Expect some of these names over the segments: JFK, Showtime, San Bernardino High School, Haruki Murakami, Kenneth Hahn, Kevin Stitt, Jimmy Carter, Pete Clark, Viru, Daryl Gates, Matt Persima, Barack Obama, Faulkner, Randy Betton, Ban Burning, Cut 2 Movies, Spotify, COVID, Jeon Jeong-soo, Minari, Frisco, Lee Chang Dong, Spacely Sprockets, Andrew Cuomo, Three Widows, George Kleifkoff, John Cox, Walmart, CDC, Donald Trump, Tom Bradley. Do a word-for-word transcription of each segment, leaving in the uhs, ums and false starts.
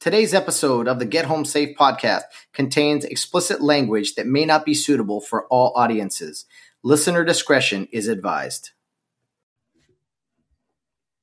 Today's episode of the Get Home Safe podcast contains explicit language that may not be suitable for all audiences. Listener discretion is advised.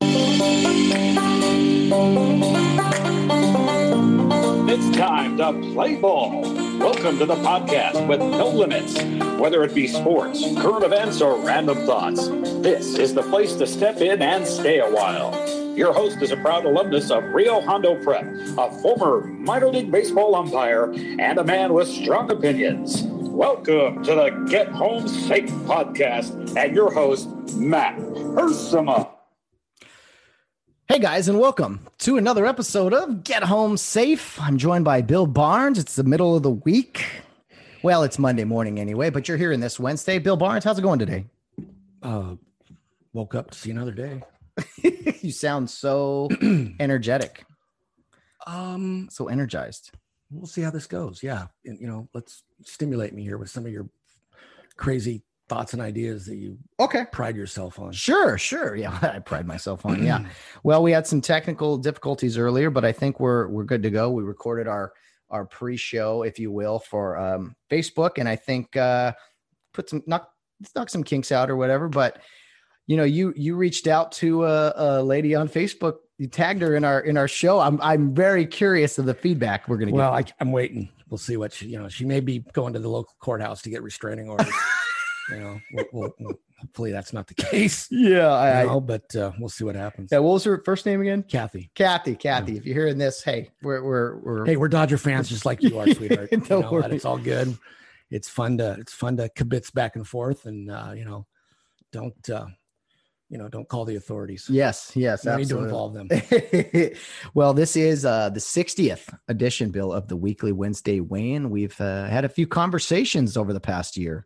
It's time to play ball. Welcome to the podcast with no limits. Whether it be sports, current events, or random thoughts, this is the place to step in and stay a while. Your host is a proud alumnus of Rio Hondo Prep, a former minor league baseball umpire, and a man with strong opinions. Welcome to the Get Home Safe podcast, and your host, Matt Persima. Hey guys, and welcome to another episode of Get Home Safe. I'm joined by Bill Barnes. It's the middle of the week. Well, it's Monday morning anyway, but you're here in this Wednesday. Bill Barnes, how's it going today? Uh, woke up to see another day. You sound so energetic. Um, so energized. We'll see how this goes. Yeah, and, you know, let's stimulate me here with some of your crazy thoughts and ideas that you okay. pride yourself on. Sure, sure. Yeah, I pride myself on. Yeah. Well, we had some technical difficulties earlier, but I think we're we're good to go. We recorded our our pre-show, if you will, for um, Facebook, and I think uh, put some knock knock some kinks out or whatever. But you know, you you reached out to a, a lady on Facebook. You tagged her in our in our show. I'm I'm very curious of the feedback we're going to get. Well, I, I'm waiting. We'll see what she, you know. She may be going to the local courthouse to get restraining orders. You know, we'll, we'll, we'll, hopefully that's not the case. Yeah, I know, but uh, we'll see what happens. Yeah, what was her first name again? Kathy. Kathy. Kathy. Yeah. If you're hearing this, hey, we're we're we're hey, we're Dodger fans just like you are, sweetheart. Don't you know, worry. It's all good. It's fun to it's fun to kibitz back and forth, and uh, you know, don't uh, you know, don't call the authorities. Yes, yes, you absolutely. Need to involve them. Well, this is uh, the sixtieth edition, Bill, of the Weekly Wednesday Weigh-In. We've uh, had a few conversations over the past year.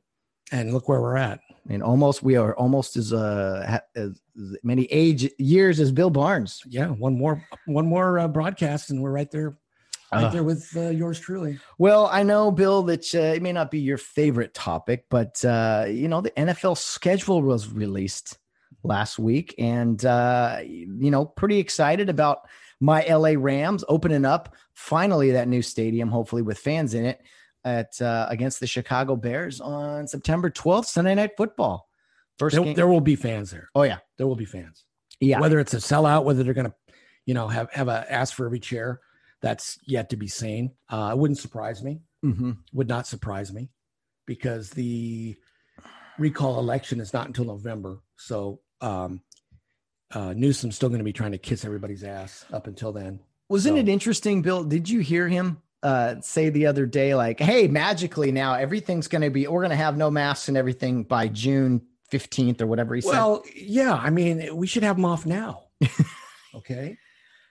And look where we're at. And almost, we are almost as, uh, as many age years as Bill Barnes. Yeah. One more, one more uh, broadcast and we're right there, right uh, there with uh, yours truly. Well, I know, Bill, that uh, it may not be your favorite topic, but uh, you know, the N F L schedule was released last week and uh, you know, pretty excited about my L A Rams opening up finally that new stadium, hopefully with fans in it. At uh, against the Chicago Bears on September twelfth, Sunday Night Football. First, there, game. There will be fans there. Oh yeah, there will be fans. Yeah, whether it's a sellout, whether they're gonna, you know, have have a ask for every chair, that's yet to be seen. Uh, it wouldn't surprise me. Mm-hmm. Would not surprise me, because the recall election is not until November. So um, uh, Newsom's still going to be trying to kiss everybody's ass up until then. Wasn't so. It interesting, Bill? Did you hear him? Uh, say the other day, like, hey, magically now everything's going to be, we're going to have no masks and everything by June fifteenth or whatever he well, said. Well, yeah. I mean, we should have them off now. Okay.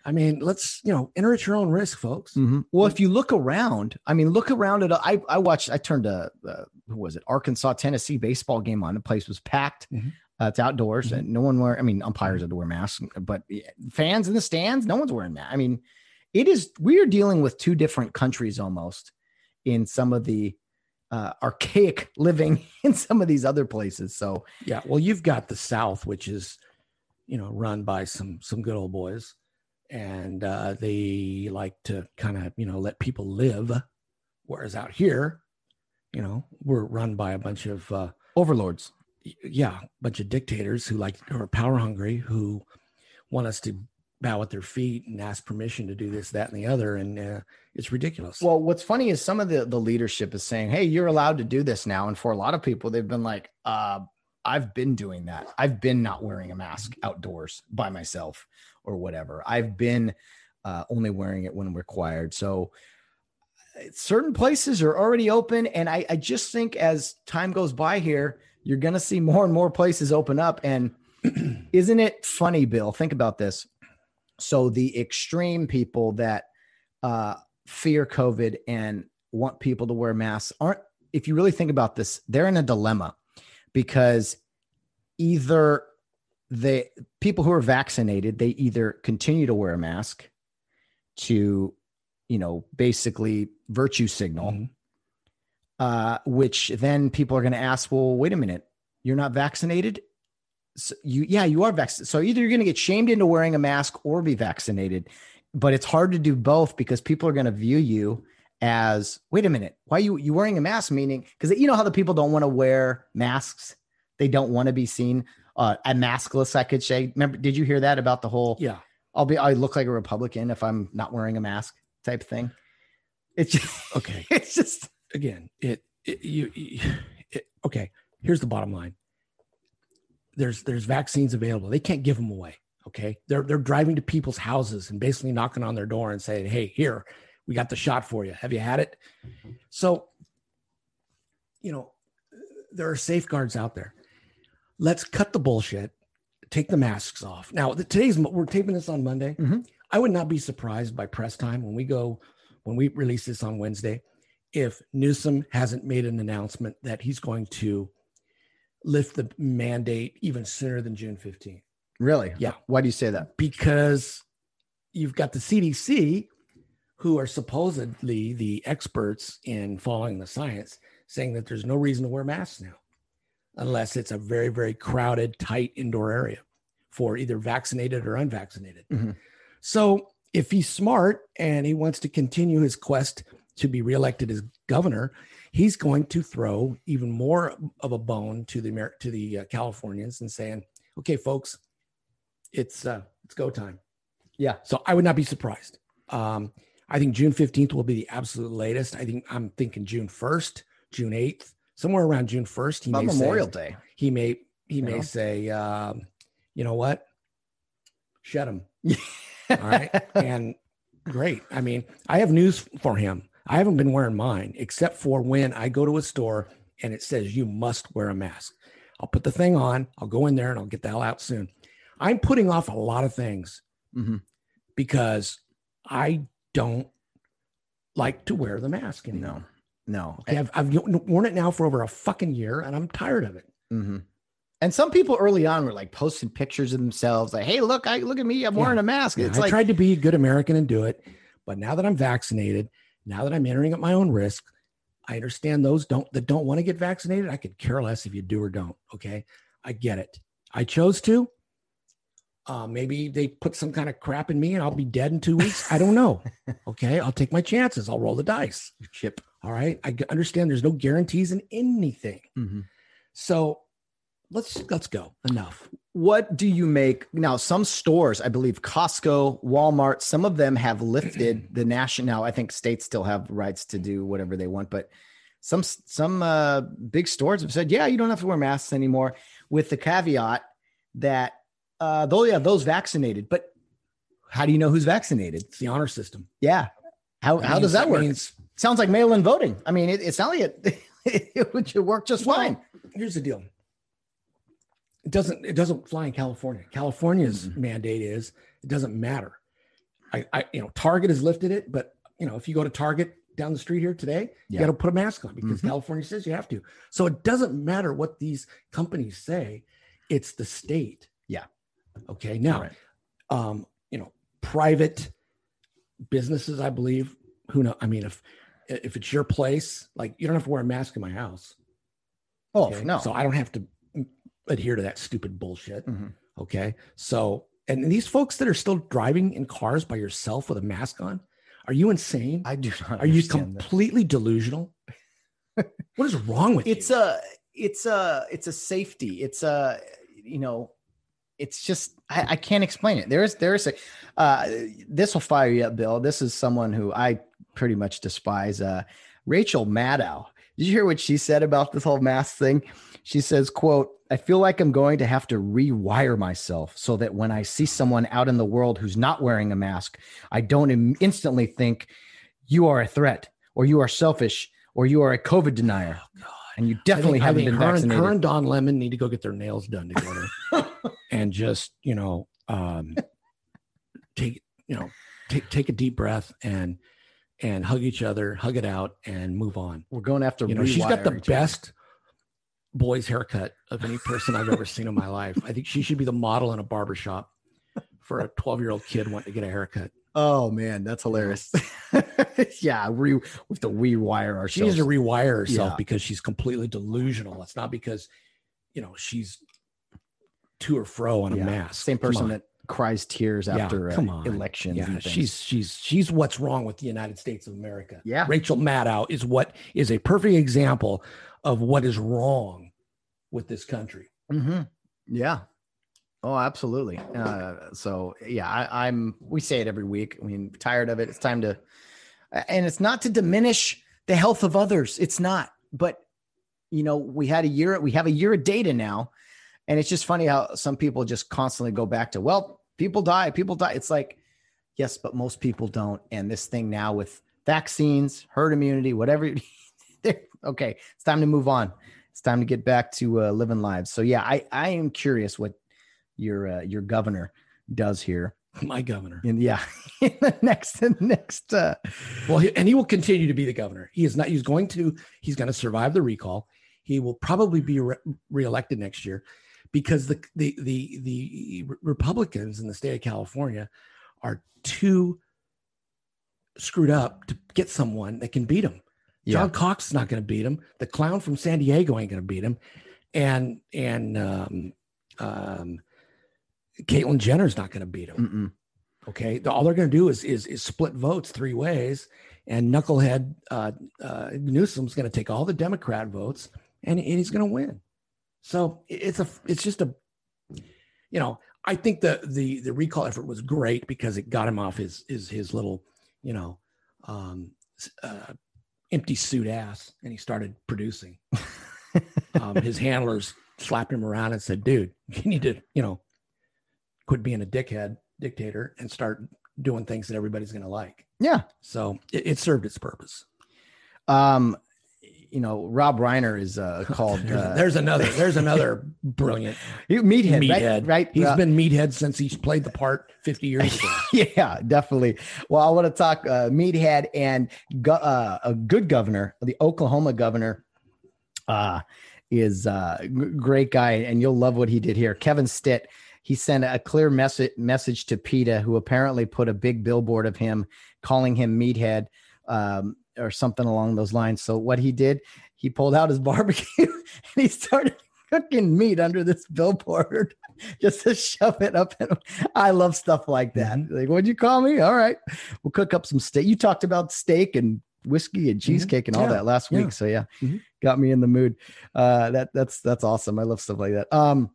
I mean, let's, you know, enter at your own risk, folks. Mm-hmm. Well, if you look around, I mean, look around at, I, I watched, I turned a, uh, who was it? Arkansas, Tennessee baseball game on. The place was packed. Mm-hmm. Uh, it's outdoors mm-hmm. and no one wore, I mean, umpires had to wear masks, but fans in the stands, no one's wearing that. I mean, It is, we are dealing with two different countries almost in some of the uh, archaic living in some of these other places. So, yeah, well, you've got the South, which is, you know, run by some, some good old boys and uh, they like to kind of, you know, let people live. Whereas out here, you know, we're run by a bunch of uh, overlords. Yeah. A bunch of dictators who like, who are power hungry, who want us to bow at their feet and ask permission to do this, that, and the other. And uh, it's ridiculous. Well, what's funny is some of the, the leadership is saying, hey, you're allowed to do this now. And for a lot of people, they've been like, uh, I've been doing that. I've been not wearing a mask outdoors by myself or whatever. I've been uh, only wearing it when required. So certain places are already open. And I, I just think as time goes by here, you're going to see more and more places open up. And isn't it funny, Bill? Think about this. So the extreme people that uh, fear COVID and want people to wear masks aren't, if you really think about this, they're in a dilemma because either the people who are vaccinated, they either continue to wear a mask to, you know, basically virtue signal, mm-hmm. uh, which then people are going to ask, well, wait a minute, you're not vaccinated? So you, yeah, you are vaccinated. So either you're going to get shamed into wearing a mask or be vaccinated. but it's hard to do both because people are going to view you as, wait a minute, why are you, you wearing a mask? Meaning, because you know how the people don't want to wear masks. They don't want to be seen uh, a maskless, I could say. Remember, did you hear that about the whole, yeah, I'll be, I look like a Republican if I'm not wearing a mask type thing. It's just, okay. It's just, again, it, it you, it, okay. Here's the bottom line. There's, there's vaccines available. They can't give them away. Okay. They're, they're driving to people's houses and basically knocking on their door and saying, hey, here, we got the shot for you. Have you had it? Mm-hmm. So, you know, there are safeguards out there. Let's cut the bullshit. Take the masks off. Now, the, today's, we're taping this on Monday. Mm-hmm. I would not be surprised by press time when we go, when we release this on Wednesday, if Newsom hasn't made an announcement that he's going to lift the mandate even sooner than June fifteenth. Really? Yeah. Why do you say that? Because you've got the C D C, who are supposedly the experts in following the science, saying that there's no reason to wear masks now, unless it's a very, very crowded, tight indoor area for either vaccinated or unvaccinated. Mm-hmm. So if he's smart and he wants to continue his quest to be reelected as governor, he's going to throw even more of a bone to the Amer- to the uh, Californians and saying, okay, folks, it's uh, it's go time. Yeah. So I would not be surprised. Um, I think June fifteenth will be the absolute latest. I think I'm thinking June first, June eighth, somewhere around June first. He may Memorial say, Day. He may he you may know? say, um, you know what? Shut him. All right. And great. I mean, I have news for him. I haven't been wearing mine except for when I go to a store and it says you must wear a mask. I'll put the thing on. I'll go in there and I'll get the hell out soon. I'm putting off a lot of things mm-hmm. because I don't like to wear the mask anymore. No, no. Okay, I've, I've worn it now for over a fucking year and I'm tired of it. Mm-hmm. And some people early on were like posting pictures of themselves. Like, hey, look, I look at me. I'm yeah. wearing a mask. Yeah, it's I like, tried to be a good American and do it. But now that I'm vaccinated, now that I'm entering at my own risk, I understand those don't that don't want to get vaccinated. I could care less if you do or don't. Okay. I get it. I chose to. Uh, maybe they put some kind of crap in me and I'll be dead in two weeks. I don't know. Okay. I'll take my chances. I'll roll the dice. You chip. All right. I understand there's no guarantees in anything. Mm-hmm. So let's, let's go. Enough. What do you make now? Some stores, I believe Costco, Walmart, some of them have lifted the national. Now I think states still have rights to do whatever they want, but some, some uh, big stores have said, yeah, you don't have to wear masks anymore, with the caveat that Uh, though, yeah, those vaccinated, but how do you know who's vaccinated? It's the honor system. Yeah. How that how means, does that, that work? Means, Sounds like mail-in voting. I mean, it, it's not like it, it would work just well, fine. Here's the deal. It doesn't, it doesn't fly in California. California's mm-hmm. mandate is it doesn't matter. I, I, you know, Target has lifted it, but you know, if you go to Target down the street here today, yeah. you got to put a mask on because mm-hmm. California says you have to. So it doesn't matter what these companies say. It's the state. Yeah. Okay. Now, right. um, you know, private businesses, I believe, who know, I mean, if, if it's your place, like you don't have to wear a mask in my house. Oh, okay? No. So I don't have to adhere to that stupid bullshit. Mm-hmm. Okay. So, and, and these folks that are still driving in cars by yourself with a mask on, are you insane? I do not. Are you completely that. delusional? What is wrong with it's you? A, it's a, it's a safety. It's a, you know, It's just, I, I can't explain it. There is, there is a, uh, this will fire you up, Bill. This is someone who I pretty much despise. Uh, Rachel Maddow. Did you hear what she said about this whole mask thing? She says, quote, I feel like I'm going to have to rewire myself so that when I see someone out in the world who's not wearing a mask, I don't im- instantly think you are a threat or you are selfish or you are a COVID denier. Oh, God. And you definitely I think, haven't I think been her vaccinated. And, her and Don Lemon need to go get their nails done together. And just, you know, um, take, you know, take, take a deep breath and, and hug each other, hug it out and move on. We're going after, you know, she's got the best boy's haircut of any person I've ever seen in my life. I think she should be the model in a barbershop for a twelve year old kid wanting to get a haircut. Oh man, that's hilarious. Yeah. We have to rewire ourselves. She needs to rewire herself yeah. because she's completely delusional. It's not because, you know, she's, to or fro on yeah. a mask. Same person that cries tears yeah, after uh, elections. Yeah, and she's she's she's what's wrong with the United States of America. Yeah, Rachel Maddow is what is a perfect example of what is wrong with this country. Mm-hmm. Yeah. Oh, absolutely. Uh, so yeah, I, I'm. We say it every week. I mean, tired of it. It's time to, and it's not to diminish the health of others. It's not. But you know, we had a year. We have a year of data now, and it's just funny how some people just constantly go back to, well, people die, people die. It's like, yes, but most people don't. And this thing now with vaccines, herd immunity, whatever. Okay, it's time to move on. It's time to get back to uh, living lives. So yeah, I I am curious what your uh, your governor does here. My governor. And yeah, in the next in the next. Uh... Well, he, and he will continue to be the governor. He is not. He's going to. He's going to survive the recall. He will probably be re- reelected next year, because the the the the Republicans in the state of California are too screwed up to get someone that can beat him. John yeah. Cox is not going to beat him. The clown from San Diego ain't going to beat him, and and um, um, Caitlyn Jenner's not going to beat him. Mm-mm. Okay, the, all they're going to do is, is is split votes three ways, and knucklehead uh, uh, Newsom's going to take all the Democrat votes, and, and he's going to win. So it's a it's just a, you know, I think the the the recall effort was great because it got him off his his his little, you know. Um, uh, empty suit ass, and he started producing. Um, his handlers slapped him around and said, dude, you need to, you know, quit being a dickhead dictator and start doing things that everybody's going to like. Yeah. So it, it served its purpose. Um, you know, Rob Reiner is uh, called. there's, uh, there's another, there's another brilliant meathead, meathead. Right, right? He's uh, been meathead since he's played the part fifty years ago. Yeah, definitely. Well, I want to talk uh, meathead and go- uh, a good governor, the Oklahoma governor uh, is a uh, great guy. And you'll love what he did here. Kevin Stitt, he sent a clear message message to PETA, who apparently put a big billboard of him calling him meathead. Um, or something along those lines. So what he did, he pulled out his barbecue and he started cooking meat under this billboard just to shove it up. And I love stuff like that. Mm-hmm. Like, what'd you call me? All right, we'll cook up some steak. You talked about steak and whiskey and cheesecake mm-hmm. and all yeah. that last week. Yeah. So yeah, mm-hmm. got me in the mood. Uh, that that's, that's awesome. I love stuff like that. Um,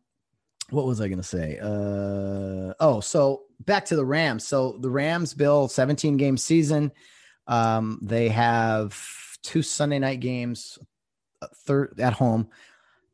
what was I going to say? Uh, oh, so back to the Rams. So the Rams, Bill, seventeen game season. Um, they have two Sunday night games third at home.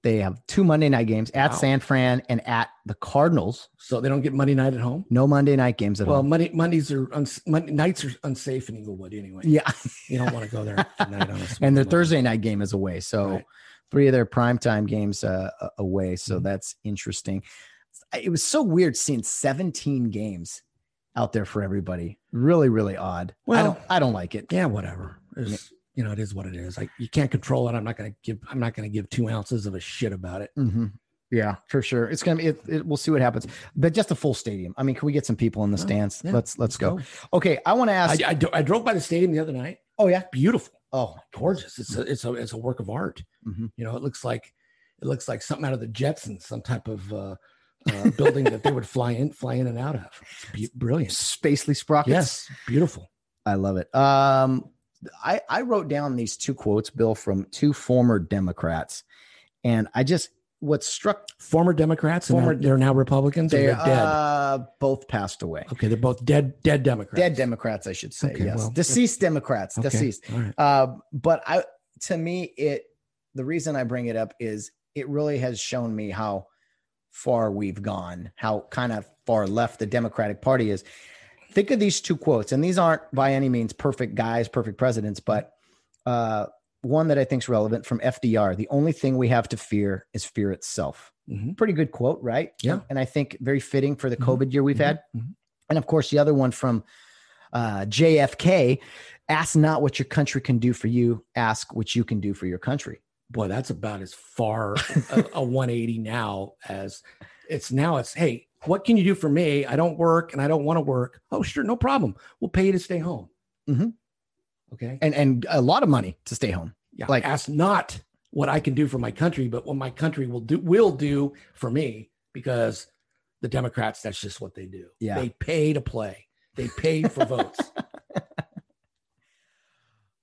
They have two Monday night games at wow. San Fran and at the Cardinals. So they don't get Monday night at home. No Monday night games at well, home. Well, Monday Mondays are un- Monday nights are unsafe in Inglewood anyway. Yeah. You don't want to go there tonight on a and their night. Thursday night game is away. So right. three of their primetime games uh, away. So mm-hmm. that's interesting. It was so weird seeing seventeen games out there for everybody. Really, really odd. Well, I don't, I don't like it. Yeah, whatever. It's, you know, it is what it is. Like, you can't control it. I'm not going to give, I'm not going to give two ounces of a shit about it. Mm-hmm. Yeah, for sure. It's going to be, it, it, we'll see what happens, but just a full stadium. I mean, can we get some people in the stands? Oh, yeah, let's, let's, let's go. go. Okay. I want to ask, I, I, I drove by the stadium the other night. Oh yeah. Beautiful. Oh, gorgeous. It's a, it's a, it's a work of art. Mm-hmm. You know, it looks like, it looks like something out of the Jetsons, some type of, uh, uh, building that they would fly in, fly in and out of. Be- brilliant. Spacely Sprockets. Yes. Beautiful. I love it. Um, I, I wrote down these two quotes, Bill, from two former Democrats. And I just, what struck former Democrats, former, and they're now Republicans. They, or they're dead. Uh, both passed away. Okay. They're both dead, dead Democrats, dead Democrats, I should say. Okay, yes. Well, deceased Democrats, okay, deceased. Right. Uh, but I, to me, it, the reason I bring it up is it really has shown me how far we've gone, how kind of far left the Democratic Party is. Think of these two quotes, and these aren't by any means perfect guys, perfect presidents, but uh, one that I think is relevant from F D R, the only thing we have to fear is fear itself. Mm-hmm. Pretty good quote, right? Yeah. And I think very fitting for the COVID mm-hmm. year we've mm-hmm. had. Mm-hmm. And of course, the other one from uh, J F K, ask not what your country can do for you, ask what you can do for your country. Boy, that's about as far a, a one eighty now as it's now. It's, hey, what can you do for me? I don't work and I don't want to work. Oh, sure. No problem. We'll pay you to stay home. Mm-hmm. Okay. And, and a lot of money to stay home. Yeah. Like, ask not what I can do for my country, but what my country will do, will do for me, because the Democrats, that's just what they do. Yeah. They pay to play. They pay for votes.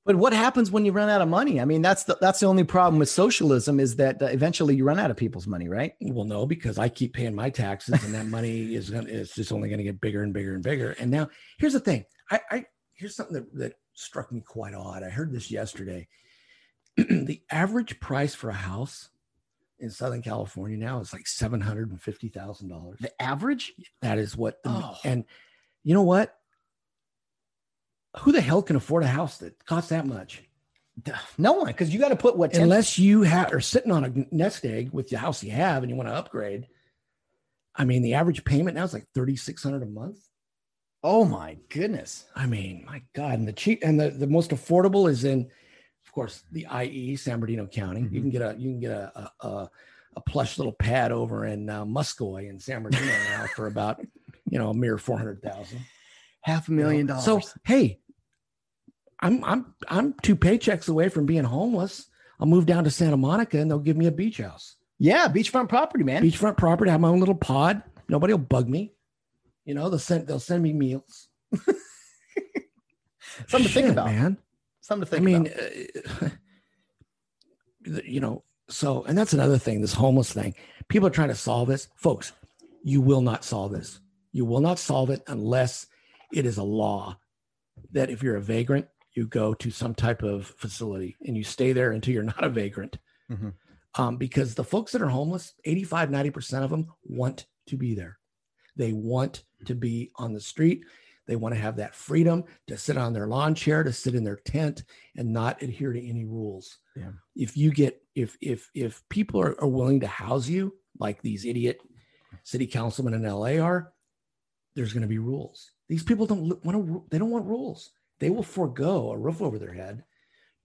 But what happens when you run out of money? I mean, that's the, that's the only problem with socialism, is that eventually you run out of people's money, right? Well, no, because I keep paying my taxes and that money is gonna, it's just only going to get bigger and bigger and bigger. And now here's the thing. I, I here's something that, that struck me quite odd. I heard this yesterday. The average price for a house in Southern California now is like seven hundred fifty thousand dollars. The average? That is what. The, oh. And you know what? Who the hell can afford a house that costs that much? No one, because you got to put what, ten- unless you have are sitting on a nest egg with the house you have and you want to upgrade. I mean, the average payment now is like thirty-six hundred dollars a month. Oh my goodness! I mean, my God, and the cheap and the, the most affordable is in, of course, the I E San Bernardino County. Mm-hmm. You can get a you can get a a, a plush little pad over in uh, Muscoy in San Bernardino now for about you know a mere four hundred thousand dollars, half a million you know? dollars. So hey. I'm I'm I'm two paychecks away from being homeless. I'll move down to Santa Monica and they'll give me a beach house. Yeah, beachfront property, man. Beachfront property. I have my own little pod. Nobody will bug me. You know, they'll send they'll send me meals. Something Shit, to think about, man. Something to think. I mean, about. Uh, you know. So, and that's another thing. This homeless thing. People are trying to solve this, folks. You will not solve this. You will not solve it unless it is a law that if you're a vagrant, you go to some type of facility and you stay there until you're not a vagrant. Mm-hmm. Um, because the folks that are homeless, eighty-five, ninety percent of them want to be there. They want to be on the street. They want to have that freedom to sit on their lawn chair, to sit in their tent and not adhere to any rules. Yeah. If you get, if, if, if people are, are willing to house you like these idiot city councilmen in L A are, there's going to be rules. These people don't want to, they don't want rules. They will forego a roof over their head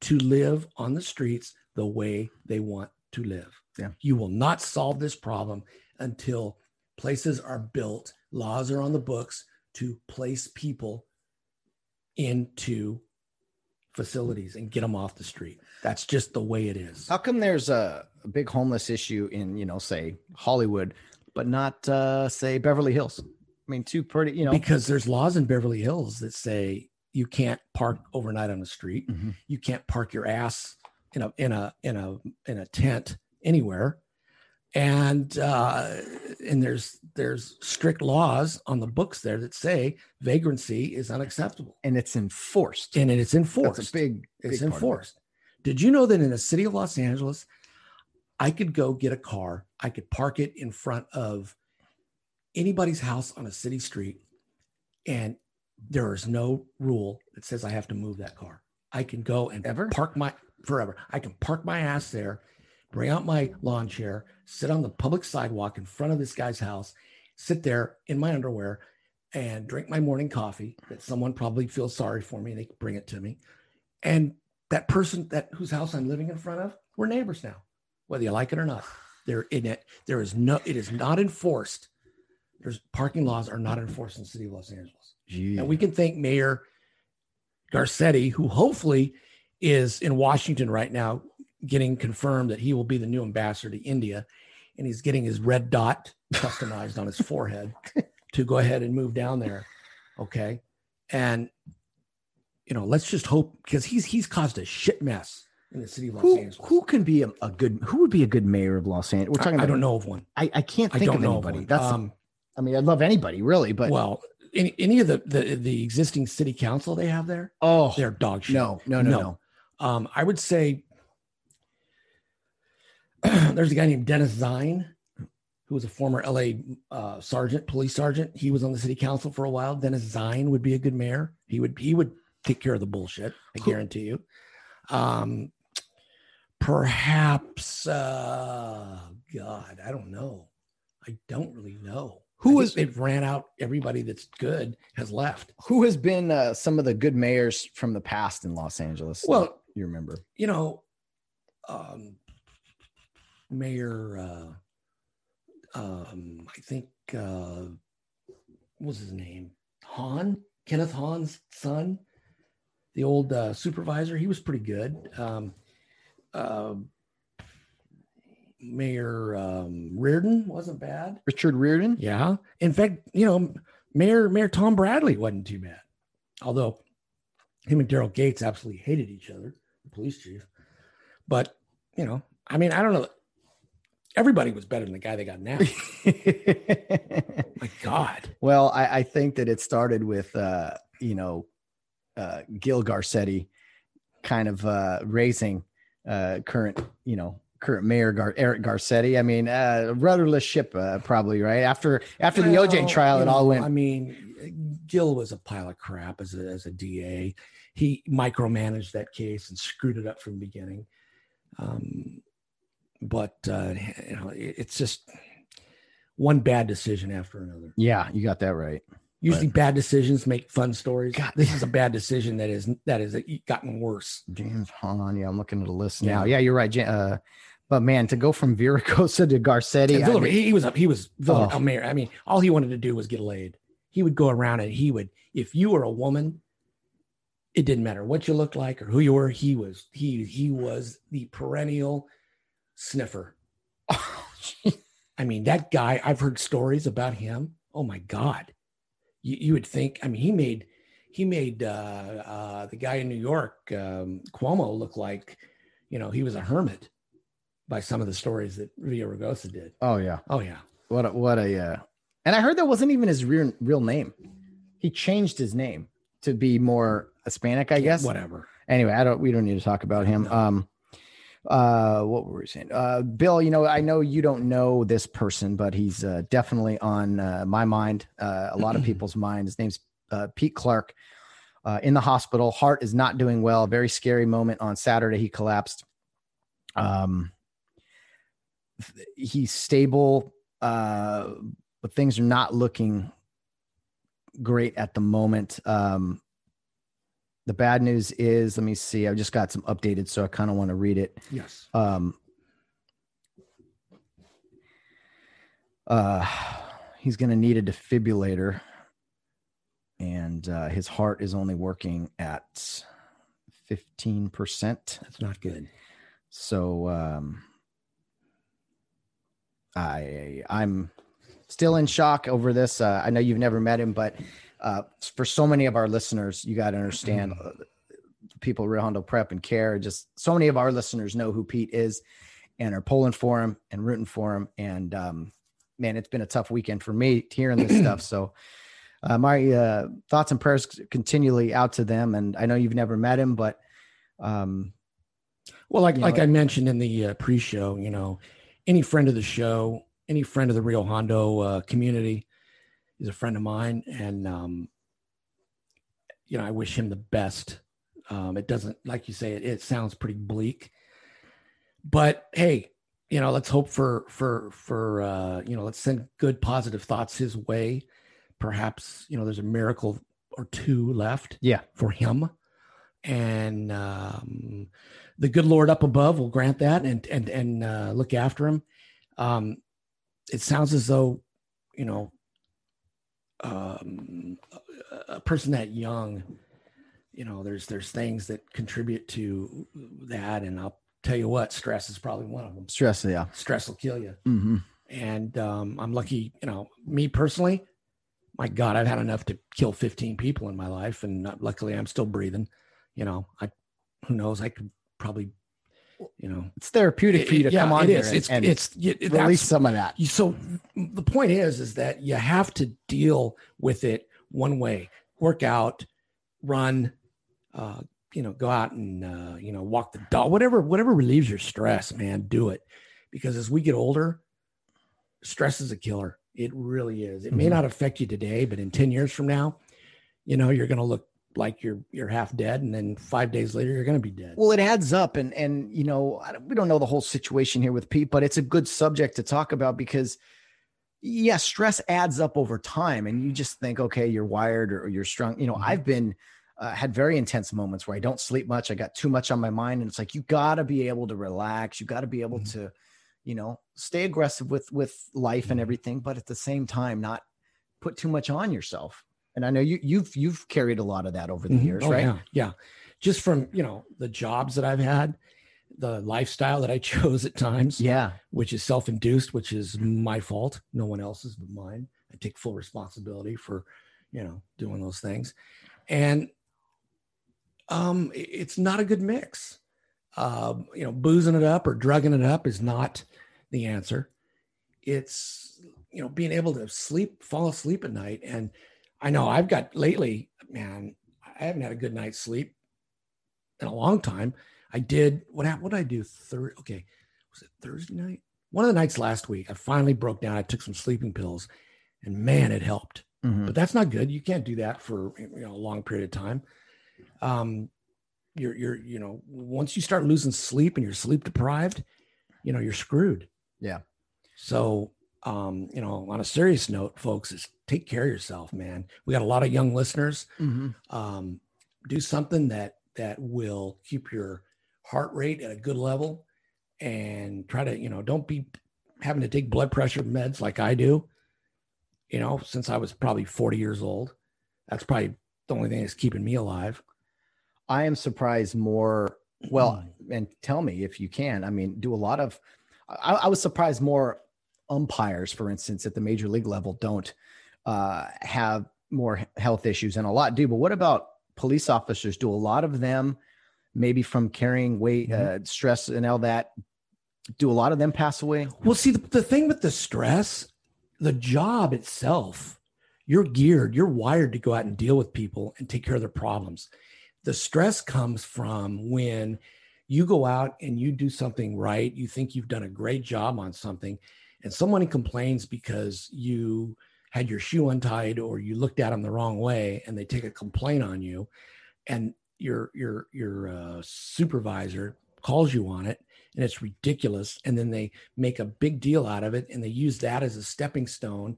to live on the streets the way they want to live. Yeah. You will not solve this problem until places are built, laws are on the books to place people into facilities and get them off the street. That's just the way it is. How come there's a, a big homeless issue in, you know, say Hollywood, but not uh, say Beverly Hills? I mean, two pretty, you know, because there's laws in Beverly Hills that say, you can't park overnight on the street. Mm-hmm. You can't park your ass in a in a in a in a tent anywhere. And uh, and there's there's strict laws on the books there that say vagrancy is unacceptable. And it's enforced. And it's enforced. That's a big, big it's enforced. It. Did you know that in the city of Los Angeles, I could go get a car, I could park it in front of anybody's house on a city street, and there is no rule that says I have to move that car. I can go and ever park my forever. I can park my ass there, bring out my lawn chair, sit on the public sidewalk in front of this guy's house, sit there in my underwear and drink my morning coffee that someone probably feels sorry for me and they bring it to me. And that person that whose house I'm living in front of, we're neighbors now, whether you like it or not. They're in it. There is no, it is not enforced. There's parking laws are not enforced in the city of Los Angeles. Gee. And we can thank Mayor Garcetti, who hopefully is in Washington right now, getting confirmed that he will be the new ambassador to India. And he's getting his red dot customized on his forehead to go ahead and move down there. Okay. And, you know, let's just hope, because he's, he's caused a shit mess in the city of Los who, Angeles. Who can be a, a good, who would be a good mayor of Los Angeles? We're talking. I, I don't know of one. I, I can't think I don't of know anybody. Of That's, um, I mean, I'd love anybody really, but well, any, any of the, the, the existing city council they have there, oh, they're dog shit. No, no, no, no. no. Um, I would say there's a guy named Dennis Zine, who was a former L A uh, sergeant, police sergeant. He was on the city council for a while. Dennis Zine would be a good mayor. He would, he would take care of the bullshit. I cool. guarantee you. Um, perhaps, uh, God, I don't know. I don't really know. Who is they've ran out. Everybody that's good has left. Who has been uh, some of the good mayors from the past in Los Angeles? Well, you remember, you know, um, Mayor, uh, um, I think, uh, what was his name? Hahn, Kenneth Hahn's son, the old uh, supervisor. He was pretty good. Um, uh, Mayor um, Reardon wasn't bad. Richard Reardon. Yeah. In fact, you know, Mayor Mayor Tom Bradley wasn't too bad. Although him and Daryl Gates absolutely hated each other, the police chief. But, you know, I mean, I don't know. Everybody was better than the guy they got now. My God. Well, I, I think that it started with, uh, you know, uh, Gil Garcetti kind of uh, raising uh, current, you know, current mayor Gar- Eric Garcetti. I mean, uh, rudderless ship, uh, probably, right? After after the well, O J trial, it know, all went. I mean, Gil was a pile of crap as a, as a D A. He micromanaged that case and screwed it up from the beginning. Um, but uh, you know, it's just one bad decision after another. Yeah, you got that right. Usually but. Bad decisions make fun stories. God, this is a bad decision that is that is gotten worse. James, hold on. Yeah, I'm looking at the list now. Yeah, yeah, you're right. Uh, but man, to go from Villaraigosa to Garcetti. Yeah, Villar- I mean, he was up. He was Villar- oh. a mayor. I mean, all he wanted to do was get laid. He would go around and he would, if you were a woman, it didn't matter what you looked like or who you were. He was he he was the perennial sniffer. Oh, I mean, that guy, I've heard stories about him. Oh my God. You, you would think, I mean, he made he made uh, uh, the guy in New York, um, Cuomo, look like, you know, he was a hermit by some of the stories that Villaraigosa did. Oh yeah, oh yeah. What a, what a uh... and I heard that wasn't even his real real name. He changed his name to be more Hispanic, I guess. Whatever. Anyway, I don't. We don't need to talk about him. No. Um, uh, what were we saying? Uh, Bill, you know, I know you don't know this person, but he's uh, definitely on uh, my mind, uh, a lot of people's mind. His name's uh, Pete Clark. Uh, in the hospital, heart is not doing well. Very scary moment on Saturday. He collapsed. Um, he's stable, uh, but things are not looking great at the moment. Um, The bad news is, let me see, I've just got some updated, so I kind of want to read it. Yes. Um, uh, he's going to need a defibrillator, and uh, his heart is only working at fifteen percent. That's not good. So um, I, I'm still in shock over this. Uh, I know you've never met him, but... Uh, for so many of our listeners, you got to understand uh, people at Rio Hondo Prep and Care. Just so many of our listeners know who Pete is and are pulling for him and rooting for him. And um, man, it's been a tough weekend for me hearing this stuff. So uh, my uh, thoughts and prayers continually out to them. And I know you've never met him, but. Um, well, like, like know, I mentioned in the uh, pre-show, you know, any friend of the show, any friend of the Rio Hondo uh, community, he's a friend of mine, and um, you know, I wish him the best. Um, it doesn't, like you say, it, it sounds pretty bleak, but hey, you know, let's hope for for for uh, you know, let's send good, positive thoughts his way. Perhaps, you know, there's a miracle or two left, yeah, for him, and um, the good Lord up above will grant that and and and uh, look after him. Um, it sounds as though, you know. Um, a person that young, you know, there's there's things that contribute to that, and I'll tell you what, stress is probably one of them. Stress, yeah, stress will kill you. Mm-hmm. And um, I'm lucky, you know, me personally. My God, I've had enough to kill fifteen people in my life, and not, luckily, I'm still breathing. You know, I who knows, I could probably, you know, it's therapeutic for you to yeah, come on it here is. And, it's, and it's, it, release some of that. So the point is, is that you have to deal with it one way, work out, run, uh, you know, go out and, uh, you know, walk the dog, whatever, whatever relieves your stress, man, do it. Because as we get older, stress is a killer. It really is. It mm-hmm. may not affect you today, but in ten years from now, you know, you're going to look like you're you're half dead, and then five days later you're going to be dead. Well, it adds up, and and you know, we don't know the whole situation here with Pete, but it's a good subject to talk about because, yeah, stress adds up over time, and you just think, okay, you're wired or, or you're strung. You know, mm-hmm. I've been uh, had very intense moments where I don't sleep much, I got too much on my mind, and it's like you got to be able to relax, you got to be able mm-hmm. to, you know, stay aggressive with with life mm-hmm. and everything, but at the same time, not put too much on yourself. And I know you, you've you've carried a lot of that over the years, oh, right? Yeah, yeah. Just from, you know, the jobs that I've had, the lifestyle that I chose at times, yeah, which is self-induced, which is my fault, no one else's but mine. I take full responsibility for, you know, doing those things. And um, it's not a good mix. Uh, you know, boozing it up or drugging it up is not the answer. It's, you know, being able to sleep, fall asleep at night. And I know I've got lately, man, I haven't had a good night's sleep in a long time. I did, what, what did I do? Thir- okay, was it Thursday night? One of the nights last week, I finally broke down. I took some sleeping pills and man, it helped. Mm-hmm. But that's not good. You can't do that for, you know, a long period of time. Um, you're, you're, you know, once you start losing sleep and you're sleep deprived, you know, you're screwed. Yeah. So, um, you know, on a serious note, folks, is take care of yourself, man. We got a lot of young listeners. Mm-hmm. Um, do something that, that will keep your heart rate at a good level, and try to, you know, don't be having to take blood pressure meds like I do, you know, since I was probably forty years old. That's probably the only thing that's keeping me alive. I am surprised more. Well, and tell me if you can, I mean, do a lot of, I, I was surprised more umpires, for instance, at the major league level, don't uh, have more health issues, and a lot do, but what about police officers? Do a lot of them, maybe from carrying weight, mm-hmm. uh, stress and all that, do a lot of them pass away? Well, see, the, the thing with the stress, the job itself, you're geared, you're wired to go out and deal with people and take care of their problems. The stress comes from when you go out and you do something right, you think you've done a great job on something, and someone complains because you had your shoe untied or you looked at them the wrong way, and they take a complaint on you, and your your your uh, supervisor calls you on it, and it's ridiculous. And then they make a big deal out of it, and they use that as a stepping stone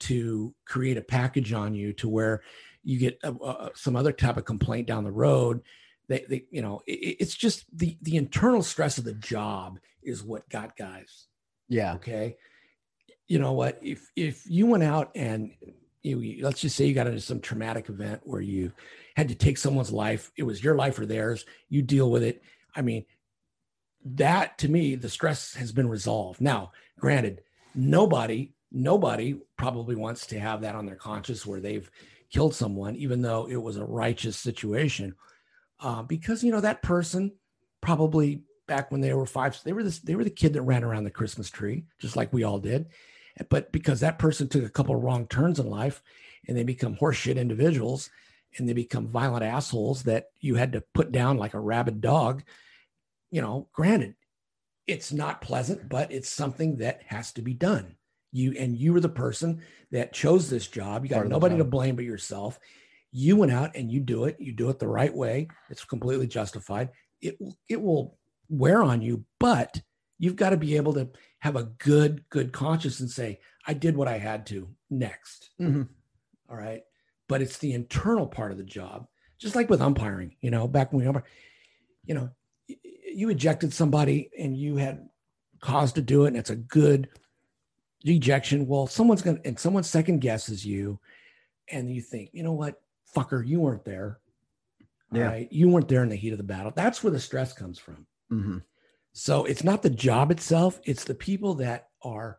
to create a package on you to where you get a, a, some other type of complaint down the road. They, they you know, it, it's just the the internal stress of the job is what got guys. Yeah. Okay. You know what? If if you went out and you, let's just say you got into some traumatic event where you had to take someone's life. It was your life or theirs. You deal with it. I mean, that to me, the stress has been resolved. Now, granted, nobody, nobody probably wants to have that on their conscience where they've killed someone, even though it was a righteous situation, uh, because, you know, that person probably back when they were five, they were this, they were the kid that ran around the Christmas tree, just like we all did. But because that person took a couple of wrong turns in life, and they become horseshit individuals, and they become violent assholes that you had to put down like a rabid dog, you know, granted, it's not pleasant, but it's something that has to be done. You, and you were the person that chose this job. You got nobody to blame but yourself. You went out and you do it. You do it the right way. It's completely justified. It, it will wear on you, but you've got to be able to have a good, good conscience and say, I did what I had to, next. Mm-hmm. All right. But it's the internal part of the job, just like with umpiring, you know, back when we umpire, you know, you ejected somebody and you had cause to do it, and it's a good ejection. Well, someone's going to, and someone second guesses you, and you think, you know what, fucker, you weren't there. All yeah. right. You weren't there in the heat of the battle. That's where the stress comes from. Mm-hmm. So it's not the job itself. It's the people that are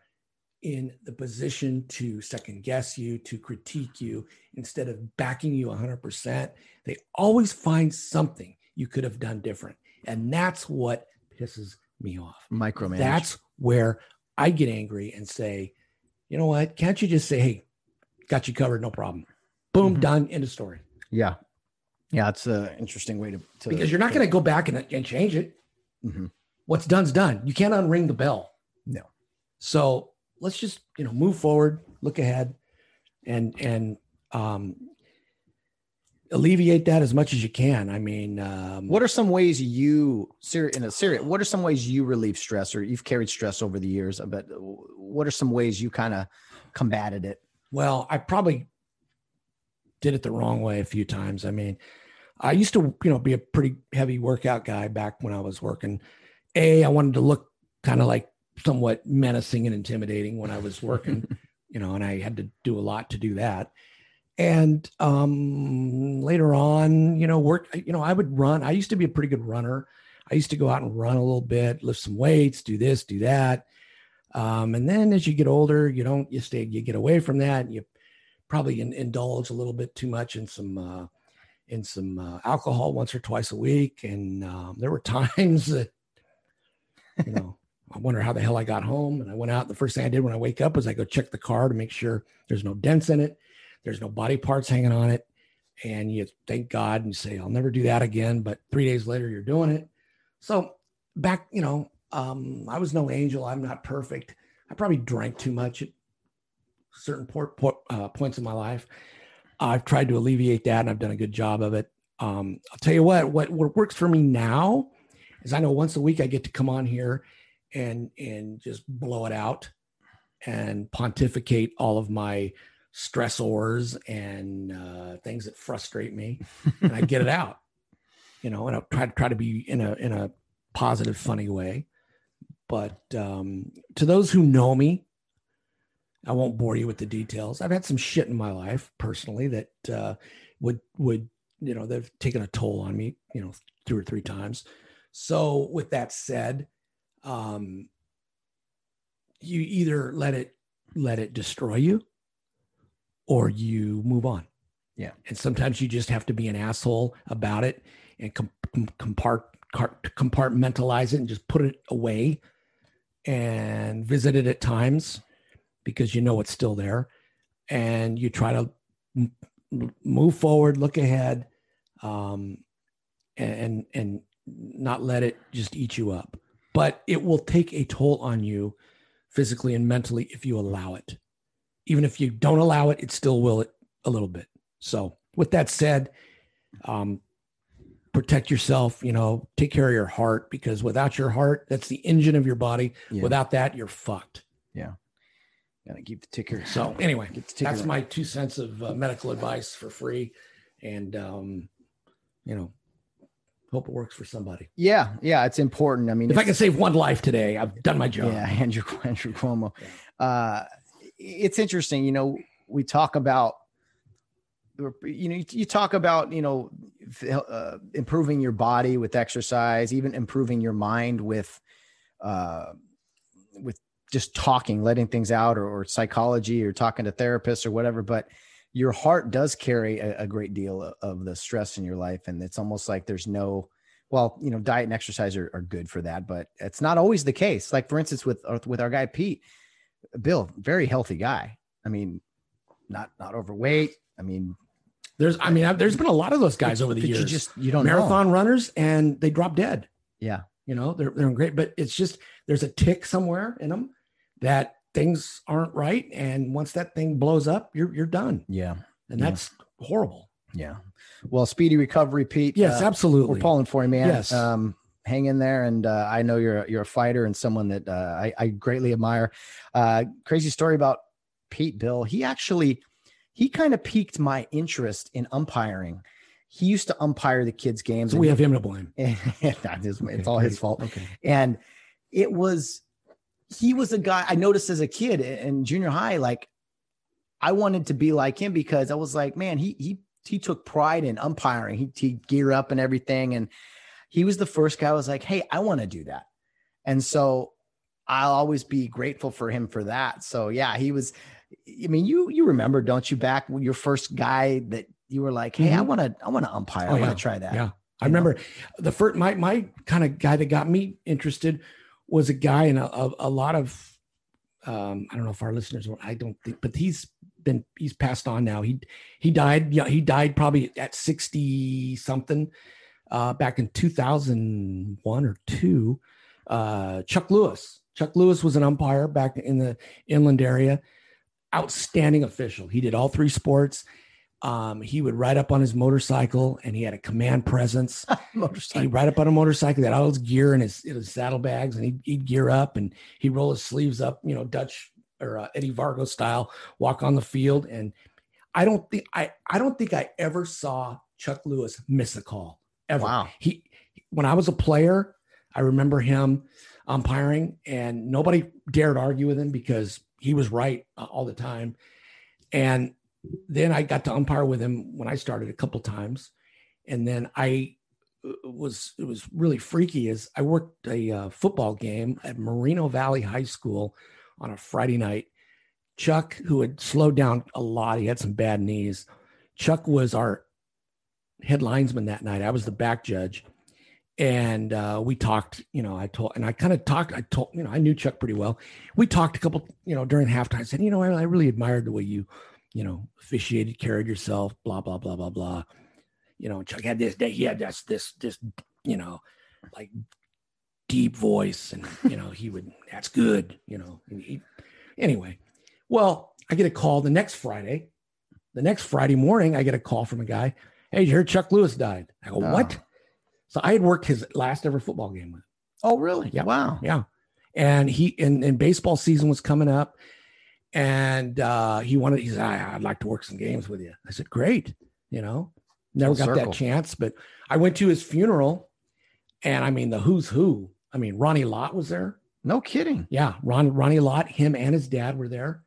in the position to second guess you, to critique you, instead of backing you one hundred percent. They always find something you could have done different. And that's what pisses me off. Micromanage. That's where I get angry and say, you know what? Can't you just say, hey, got you covered. No problem. Boom, mm-hmm. done. End of story. Yeah. Yeah. It's an interesting way to, to because you're not going to go back and, and change it. Mm-hmm. What's done's done. You can't unring the bell. No. So let's just, you know, move forward, look ahead, and and um, alleviate that as much as you can. I mean, um, what are some ways you in a serious? What are some ways you relieve stress, or you've carried stress over the years? But what are some ways you kind of combated it? Well, I probably did it the wrong way a few times. I mean, I used to, you know, be a pretty heavy workout guy back when I was working. A, I wanted to look kind of like somewhat menacing and intimidating when I was working, you know, and I had to do a lot to do that. And um, later on, you know, work, you know, I would run. I used to be a pretty good runner. I used to go out and run a little bit, lift some weights, do this, do that. Um, and then as you get older, you don't, you stay, you get away from that. And you probably in, indulge a little bit too much in some, uh, in some uh, alcohol once or twice a week. And um, there were times that, you know, I wonder how the hell I got home. And I went out. The first thing I did when I wake up was I go check the car to make sure there's no dents in it. There's no body parts hanging on it. And you thank God and you say, I'll never do that again. But three days later, you're doing it. So back, you know, um, I was no angel. I'm not perfect. I probably drank too much at certain por- por- uh, points in my life. I've tried to alleviate that and I've done a good job of it. Um, I'll tell you what, what, what works for me now is I know once a week I get to come on here and, and just blow it out and pontificate all of my stressors and uh, things that frustrate me, and I get it out, you know, and I try to try to be in a, in a positive, funny way. But um, to those who know me, I won't bore you with the details. I've had some shit in my life personally that uh, would, would, you know, they've taken a toll on me, you know, two or three times. So with that said, um, you either let it, let it destroy you, or you move on. Yeah. And sometimes you just have to be an asshole about it and com- compart- compartmentalize it and just put it away and visit it at times because you know it's still there. And you try to m- move forward, look ahead, um, and and not let it just eat you up. But it will take a toll on you physically and mentally if you allow it. Even if you don't allow it, it still will it a little bit. So with that said, um, protect yourself, you know, take care of your heart, because without your heart, that's the engine of your body. Yeah. Without that, you're fucked. Yeah. Gotta keep the ticker. So anyway, ticker that's right. My two cents of uh, medical advice for free. And, um, you know, hope it works for somebody. Yeah. Yeah. It's important. I mean, if I can save one life today, I've done my job. Yeah. Andrew, Andrew Cuomo. Uh, It's interesting, you know, we talk about, you know, you talk about, you know, uh, improving your body with exercise, even improving your mind with, uh, with just talking, letting things out, or, or psychology, or talking to therapists or whatever, but your heart does carry a, a great deal of, of the stress in your life. And it's almost like there's no, well, you know, diet and exercise are, are good for that, but it's not always the case. Like for instance, with, with our guy, Pete, Bill, very healthy guy. I mean, not, not overweight. I mean, there's, I mean, I've, there's been a lot of those guys over the years, you just, you don't marathon know. Runners, and they drop dead. Yeah. You know, they're, they're great, but it's just, there's a tick somewhere in them that things aren't right. And once that thing blows up, you're, you're done. Yeah. And that's yeah. horrible. Yeah. Well, speedy recovery, Pete. Yes, uh, absolutely. We're pulling for you, man. Yes. Um, hang in there. And uh, I know you're, you're a fighter and someone that uh, I, I greatly admire. Uh, crazy story about Pete, Bill. He actually, he kind of piqued my interest in umpiring. He used to umpire the kids' games. So we have him to blame. It's okay, all his fault. Okay. And it was, he was a guy I noticed as a kid in junior high, like I wanted to be like him because I was like, man, he, he, he took pride in umpiring. He, he'd gear up and everything. And he was the first guy I was like, hey, I want to do that. And so I'll always be grateful for him for that. So yeah, he was, I mean, you, you remember, don't you, back when your first guy that you were like, hey, mm-hmm. I want to, I want to umpire. Oh, I want to yeah. try that. Yeah. You I know? Remember the first, my, my kind of guy that got me interested was a guy in a, a, a lot of, um, I don't know if our listeners, were, I don't think, but he's been, he's passed on now. He, he died. Yeah. He died probably at sixty something. Uh, back in two thousand one or two, uh, Chuck Lewis. Chuck Lewis was an umpire back in the inland area. Outstanding official. He did all three sports. Um, he would ride up on his motorcycle, and he had a command presence. motorcycle. He'd ride up on a motorcycle, that all his gear in his, in his saddlebags, and he'd, he'd gear up, and he'd roll his sleeves up, you know, Dutch or uh, Eddie Vargo style, walk on the field. And I don't think I, I don't think I ever saw Chuck Lewis miss a call. Ever. Wow. He, when I was a player, I remember him umpiring, and nobody dared argue with him because he was right uh, all the time. And then I got to umpire with him when I started a couple times. And then I was, it was really freaky is I worked a uh, football game at Moreno Valley High School on a Friday night. Chuck, who had slowed down a lot, he had some bad knees. Chuck was our head linesman that night. I was the back judge. And uh, we talked, you know, I told, and I kind of talked, I told, you know, I knew Chuck pretty well. We talked a couple, you know, during halftime. I said, you know, I, I really admired the way you, you know, officiated, carried yourself, blah, blah, blah, blah, blah. You know, Chuck had this day, he had this, this, this, you know, like deep voice. And, you know, he would, that's good, you know. And he, anyway, well, I get a call the next Friday. The next Friday morning, I get a call from a guy. Hey, you heard Chuck Lewis died? I go, oh. What? So I had worked his last ever football game with him. Oh, really? Yeah. Wow. Yeah. And he, and, and baseball season was coming up, and uh, he wanted, he said, I'd like to work some games with you. I said, great. You know, never got that chance, but I went to his funeral, and I mean, the who's who, I mean, Ronnie Lott was there. No kidding. Yeah. Ron, Ronnie Lott, him and his dad were there.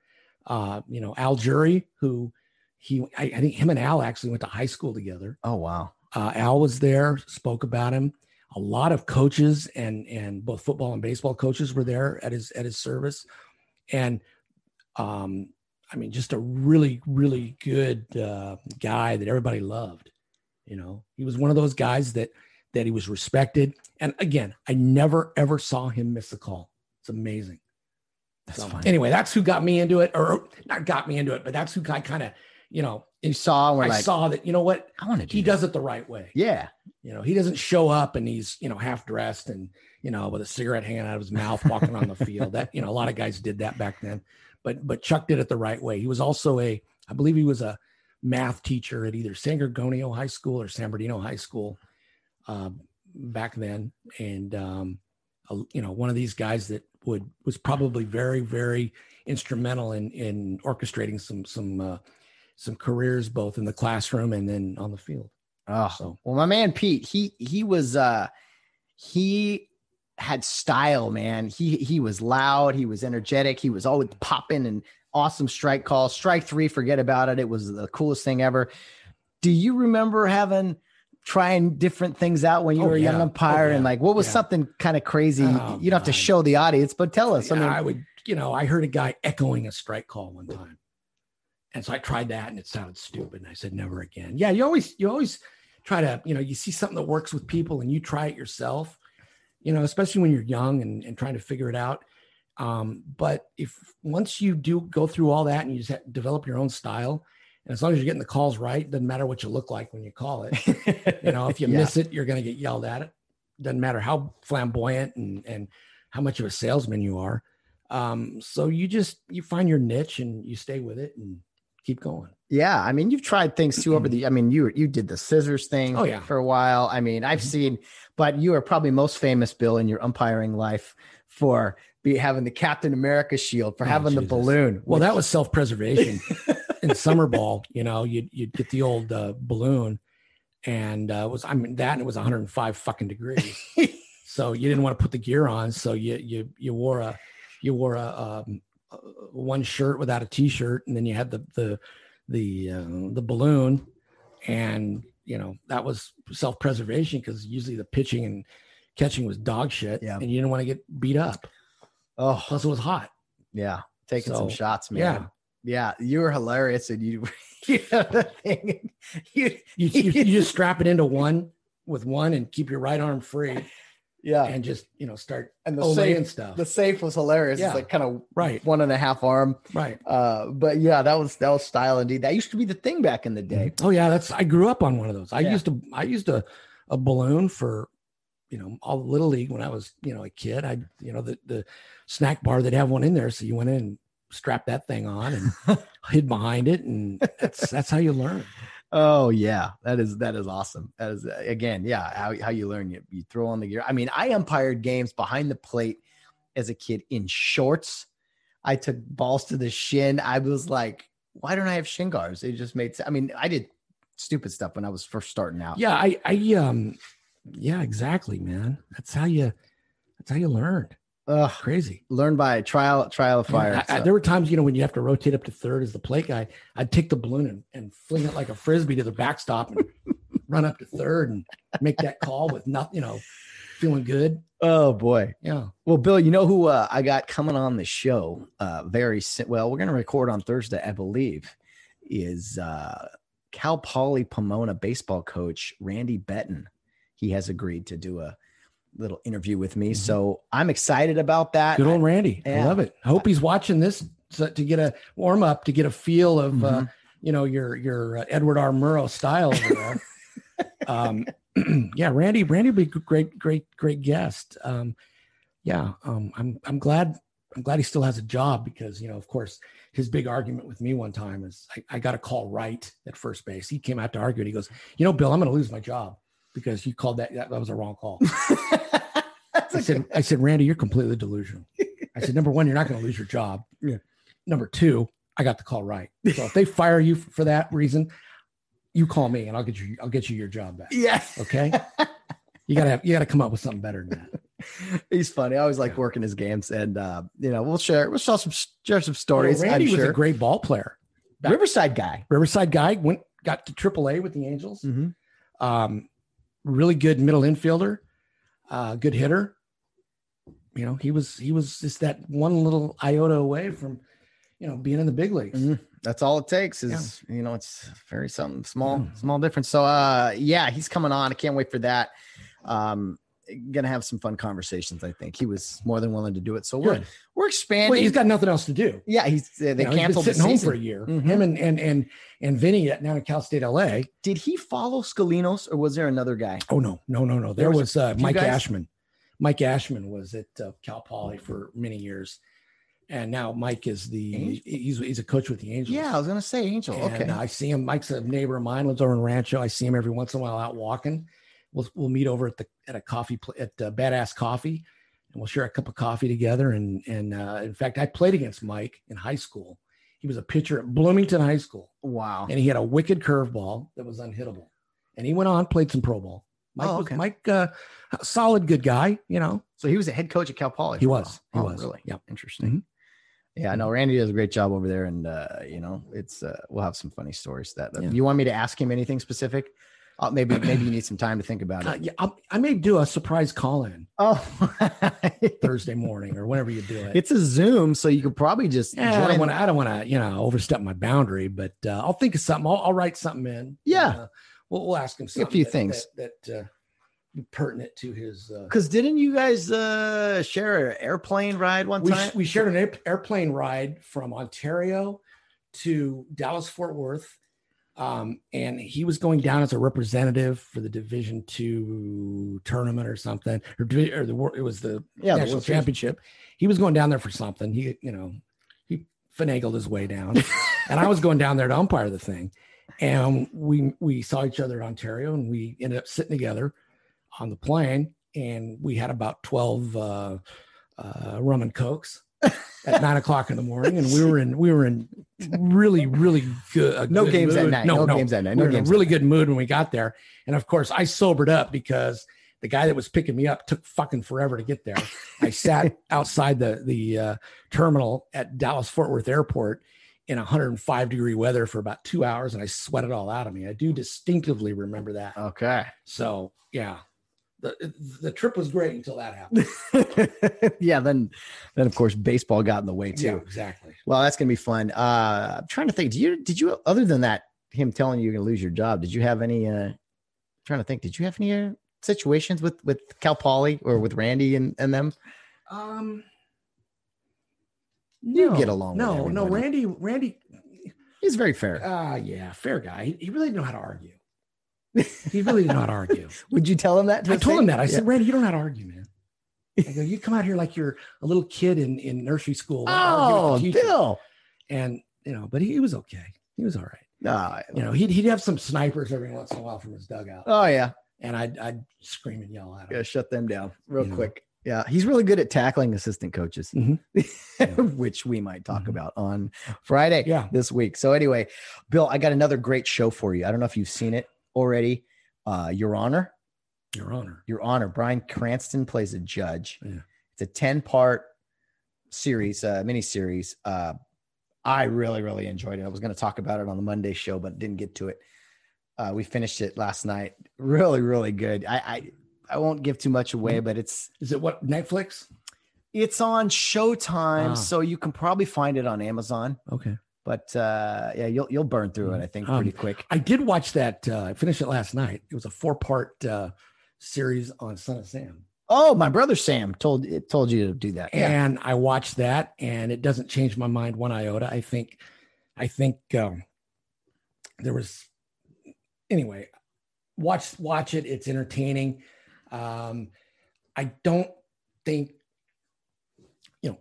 Uh, you know, Al Jury, who he, I, I think him and Al actually went to high school together. Oh, wow. Uh, Al was there, spoke about him. A lot of coaches and and both football and baseball coaches were there at his at his service, and um, I mean, just a really really good uh, guy that everybody loved. You know, he was one of those guys that that he was respected. And again, I never ever saw him miss a call. It's amazing. That's so, fine. Anyway, that's who got me into it, or not got me into it, but that's who I kind of, you know. You saw, I like, saw that, you know what, I want to do he that. Does it the right way. Yeah. You know, he doesn't show up and he's, you know, half dressed and, you know, with a cigarette hanging out of his mouth, walking on the field. That, you know, a lot of guys did that back then, but, but Chuck did it the right way. He was also a, I believe he was a math teacher at either San Gorgonio High School or San Bernardino High School uh, back then. And, um, a, you know, one of these guys that would, was probably very, very instrumental in, in orchestrating some, some, uh, some careers, both in the classroom and then on the field. Oh, so. Well, my man, Pete, he, he was, uh, he had style, man. He, he was loud. He was energetic. He was always popping and awesome strike calls, strike three, forget about it. It was the coolest thing ever. Do you remember having trying different things out when you oh, were yeah. a young umpire oh, yeah. and like, what was yeah. something kind of crazy? Oh, you don't have to show the audience, but tell us. Yeah, I mean, I would, you know, I heard a guy echoing a strike call one time. And so I tried that and it sounded stupid. And I said, never again. Yeah. You always, you always try to, you know, you see something that works with people and you try it yourself, you know, especially when you're young and, and trying to figure it out. Um, but if once you do go through all that and you just have to develop your own style, and as long as you're getting the calls right, doesn't matter what you look like when you call it, you know, if you yeah. miss it, you're going to get yelled at. It doesn't matter how flamboyant and, and how much of a salesman you are. Um, so you just, you find your niche and you stay with it and keep going. Yeah. I mean, you've tried things too over the, I mean, you, you did the scissors thing oh, yeah. for a while. I mean, I've mm-hmm. seen, but you are probably most famous, Bill, in your umpiring life for be having the Captain America shield, for oh, having Jesus. the balloon. Well, which... that was self-preservation in summer ball. You know, you'd, you'd get the old uh, balloon and uh, it was, I mean that, and it was one hundred five fucking degrees. So you didn't want to put the gear on. So you, you, you wore a, you wore a, um, one shirt without a t-shirt, and then you had the the the uh, the balloon, and you know that was self-preservation because usually the pitching and catching was dog shit, yeah. and you didn't want to get beat up. Oh, plus it was hot. Yeah, taking so, some shots, man. Yeah, yeah, you were hilarious, and you you know the thing you you, you you just strap it into one with one and keep your right arm free. Yeah. And just, you know, start and the safe stuff. The safe was hilarious. Yeah. It's like kind of right. one and a half arm. Right. Uh, but yeah, that was, that was style indeed. That used to be the thing back in the day. Oh yeah. That's, I grew up on one of those. I yeah. used to, I used a, a balloon for, you know, all the Little League when I was, you know, a kid. I, you know, the, the snack bar, they'd have one in there. So you went in and strapped that thing on and hid behind it. And that's, that's how you learn. Oh yeah, that is that is awesome. That is again, yeah, how how you learn. You you throw on the gear. I mean, I umpired games behind the plate as a kid in shorts. I took balls to the shin. I was like, why don't I have shin guards? It just made sense. I mean, I did stupid stuff when I was first starting out. Yeah, I I um yeah, exactly, man. That's how you that's how you learned. Ugh, crazy. Learn by trial, trial of fire. I, I, there were times, you know, when you have to rotate up to third as the plate guy, I'd take the balloon and, and fling it like a Frisbee to the backstop and run up to third and make that call with nothing, you know, feeling good. Oh boy. Yeah. Well, Bill, you know who uh, I got coming on the show uh, very soon. Well, we're going to record on Thursday, I believe, is uh, Cal Poly Pomona baseball coach, Randy Betton. He has agreed to do a little interview with me. Mm-hmm. So I'm excited about that. Good old Randy. I, I love it. I hope he's watching this so, to get a warm up, to get a feel of, mm-hmm. uh, you know, your, your uh, Edward R. Murrow style. Over there. um, yeah. Randy, Randy would be a great, great, great guest. Um, yeah. Um, I'm, I'm glad, I'm glad he still has a job because, you know, of course his big argument with me one time is I, I got a call right at first base. He came out to argue and he goes, you know, Bill, I'm going to lose my job because you called that, that, that was a wrong call. I said, I said, Randy, you're completely delusional. I said, number one, you're not going to lose your job. Yeah. Number two, I got the call right. So if they fire you for that reason, you call me and I'll get you, I'll get you your job back. Yeah. Okay. You gotta have, you gotta come up with something better than that. He's funny. I always like yeah. working his games and, uh, you know, we'll share, we'll share some, share some stories. You know, Randy I'm was sure. a great ball player. Back, Riverside guy, Riverside guy went, got to triple A with the Angels. Mm-hmm. Um, really good middle infielder, uh, good hitter. You know, he was, he was just that one little iota away from, you know, being in the big leagues. Mm-hmm. That's all it takes is, yeah. you know, it's very something small, yeah. small difference. So, uh, yeah, he's coming on. I can't wait for that. Um, going to have some fun conversations. I think he was more than willing to do it. So we're, Good. we're expanding. Well, he's got nothing else to do. Yeah. He's, uh, they you know, canceled he's been sitting the home for a year, mm-hmm. him and, and, and, and Vinny at now at Cal State L A. Did he follow Scalinos or was there another guy? Oh no, no, no, no. There, there was, was uh, Mike guys? Ashman. Mike Ashman was at uh, Cal Poly for many years. And now Mike is the, Angel? he's he's a coach with the Angels. Yeah, I was going to say Angel. And okay. I see him. Mike's a neighbor of mine, lives over in Rancho. I see him every once in a while out walking. We'll we'll meet over at the, at a coffee, at uh, Badass Coffee. And we'll share a cup of coffee together. And, and uh, in fact, I played against Mike in high school. He was a pitcher at Bloomington High School. Wow. And he had a wicked curveball that was unhittable. And he went on, played some pro ball. Mike, oh, okay. was, Mike, uh, solid, good guy, you know. So he was a head coach at Cal Poly. He was. He oh, was. Really? Yeah. Interesting. Mm-hmm. Yeah, I know Randy does a great job over there, and uh, you know, it's uh, we'll have some funny stories. That, that yeah. you want me to ask him anything specific? I'll, maybe maybe you need some time to think about it. Uh, yeah, I'll, I may do a surprise call in. Oh, Thursday morning or whenever you do it. It's a Zoom, so you could probably just. Yeah, I don't want to. I don't want to. You know, overstep my boundary, but uh, I'll think of something. I'll, I'll write something in. Yeah. And, uh, We'll, we'll ask him something a few that, things that, that uh, pertinent to his. Because uh, didn't you guys uh, share an airplane ride one we, time? We shared an air- airplane ride from Ontario to Dallas Fort Worth, um, and he was going down as a representative for the Division Two tournament or something, or, or the it was the yeah, national the championship. He was going down there for something. He you know he finagled his way down, and I was going down there to umpire the thing. And we we saw each other in Ontario, and we ended up sitting together on the plane, and we had about twelve uh, uh, rum and cokes at nine o'clock in the morning, and we were in we were in really really good no good games mood. At night, no, no, no games at night, no we were games in a really good mood when we got there, and of course I sobered up because the guy that was picking me up took fucking forever to get there. I sat outside the the uh, terminal at Dallas Fort Worth Airport in one hundred five degree weather for about two hours. And I sweat it all out of me. I do distinctively remember that. Okay. So yeah, the, the trip was great until that happened. yeah. Then, then of course baseball got in the way too. Yeah, exactly. Well, that's going to be fun. Uh, I'm trying to think, did you, did you, other than that, him telling you you're going to lose your job, did you have any, uh, I'm trying to think, did you have any uh, situations with, with Cal Poly or with Randy and, and them? Um, You no, get along no, with No, no, Randy, Randy. He's very fair. Uh, yeah, fair guy. He, he really didn't know how to argue. He really did not argue. Would you tell him that? I told him that. I yeah. said, Randy, you don't know how to argue, man. I go, you come out here like you're a little kid in, in nursery school. Oh, Bill. And, you know, but he, he was okay. He was all right. Uh, you know, he'd, he'd have some snipers every once in a while from his dugout. Oh, yeah. And I'd, I'd scream and yell at him. Yeah, shut them down real you quick. Know? Yeah, he's really good at tackling assistant coaches, mm-hmm. which we might talk mm-hmm. about on Friday yeah. this week. So anyway, Bill, I got another great show for you. I don't know if you've seen it already. Uh, Your Honor. Your Honor. Your Honor. Bryan Cranston plays a judge. Yeah. It's a ten-part series, uh, miniseries. Uh, I really, really enjoyed it. I was going to talk about it on the Monday show, but didn't get to it. Uh, we finished it last night. Really, really good. I, I I won't give too much away, but it's... Is it what, Netflix? It's on Showtime, ah. so you can probably find it on Amazon. Okay. But uh, yeah, you'll you'll burn through it, I think, pretty um, quick. I did watch that. Uh, I finished it last night. It was a four-part uh, series on Son of Sam. Oh, my brother Sam told told you to do that. And yeah. I watched that, and it doesn't change my mind one iota. I think, I think um, there was... Anyway, watch watch it. It's entertaining. Um, I don't think, you know,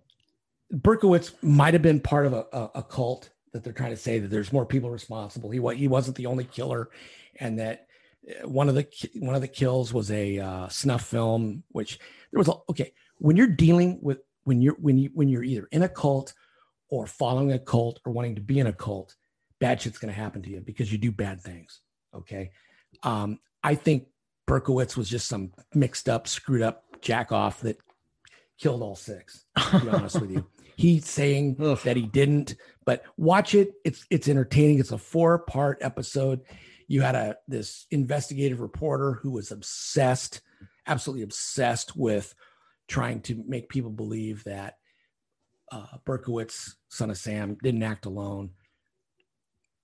Berkowitz might have been part of a, a, a cult that they're trying to say that there's more people responsible. He he wasn't the only killer, and that one of the one of the kills was a uh, snuff film. Which there was a, okay when you're dealing with when you're when you when you're either in a cult or following a cult or wanting to be in a cult, bad shit's going to happen to you because you do bad things. Okay. Um, I think Berkowitz was just some mixed up, screwed up jack off that killed all six, to be honest with you. He's saying Ugh. that he didn't, but watch it. It's, it's entertaining. It's a four part episode. You had a, this investigative reporter who was obsessed, absolutely obsessed with trying to make people believe that uh, Berkowitz, Son of Sam, didn't act alone.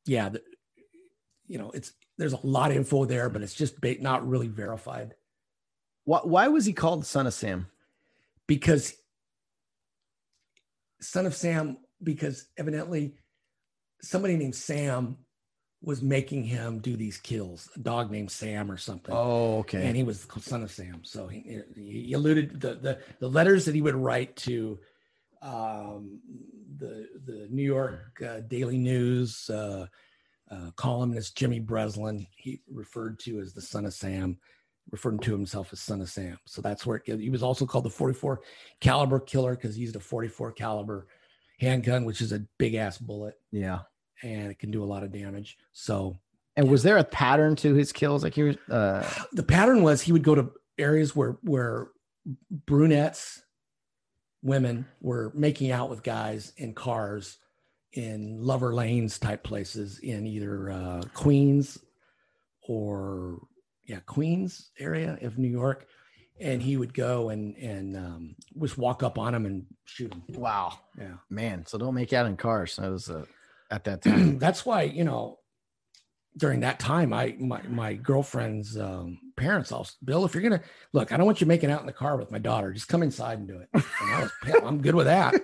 Yeah. The, you know, it's, there's a lot of info there, but it's just not really verified. Why, why was he called Son of Sam? Because Son of Sam, because evidently somebody named Sam was making him do these kills, a dog named Sam or something. Oh, okay. And he was the Son of Sam. So he, he alluded the, the, the letters that he would write to um, the, the New York uh, Daily News, uh, Uh, columnist Jimmy Breslin, he referred to as the Son of Sam, referring to himself as Son of Sam. So that's where it, he was also called the forty-four caliber killer because he used a forty-four caliber handgun, which is a big ass bullet. Yeah, and it can do a lot of damage. So, and yeah. was there a pattern to his kills? Like he was, uh... the pattern was he would go to areas where where brunettes, women were making out with guys in cars, in lover lanes type places in either uh, Queens or yeah Queens area of New York, and he would go and and um, just walk up on him and shoot him. Wow, yeah, man. So don't make out in cars. That was uh, at that time. That's why, you know, during that time, I my my girlfriend's um, parents all, Bill, if you're gonna look, I don't want you making out in the car with my daughter. Just come inside and do it. And I was, I'm good with that.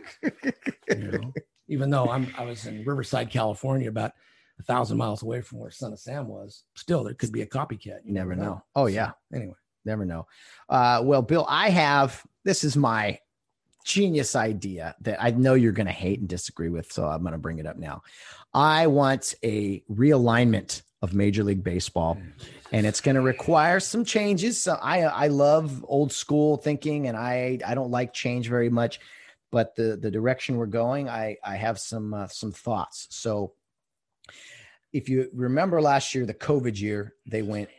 You know. Even though I'm, I was in Riverside, California, about a thousand miles away from where Son of Sam was, still there could be a copycat. You never know. know. Oh yeah. So, anyway, never know. Uh, well, Bill, I have, this is my genius idea that I know you're going to hate and disagree with, so I'm going to bring it up now. I want a realignment of Major League Baseball, and it's going to require some changes. So I, I love old school thinking, and I, I don't like change very much. But the, the direction we're going, I, I have some uh, some thoughts. So, if you remember last year, the COVID year, they went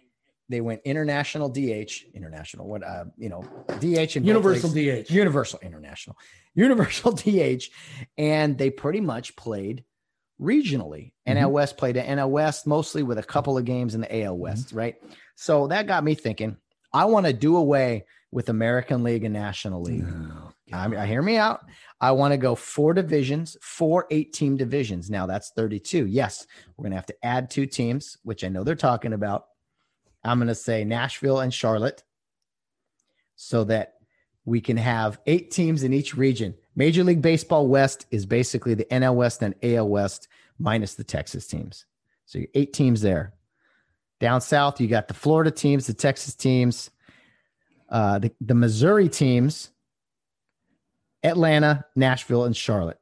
they went international D H, international what uh you know D H and universal D H, universal international, universal D H, and they pretty much played regionally. Mm-hmm. N L West played an N L West mostly with a couple of games in the A L West, mm-hmm. right? So that got me thinking. I want to do away with American League and National League. No. I mean, hear me out. I want to go four divisions, four eight-team divisions. Now that's thirty-two. Yes, we're going to have to add two teams, which I know they're talking about. I'm going to say Nashville and Charlotte so that we can have eight teams in each region. Major League Baseball West is basically the N L West and A L West minus the Texas teams. So you're eight teams there. Down south, you got the Florida teams, the Texas teams, uh, the, the Missouri teams, Atlanta, Nashville, and Charlotte.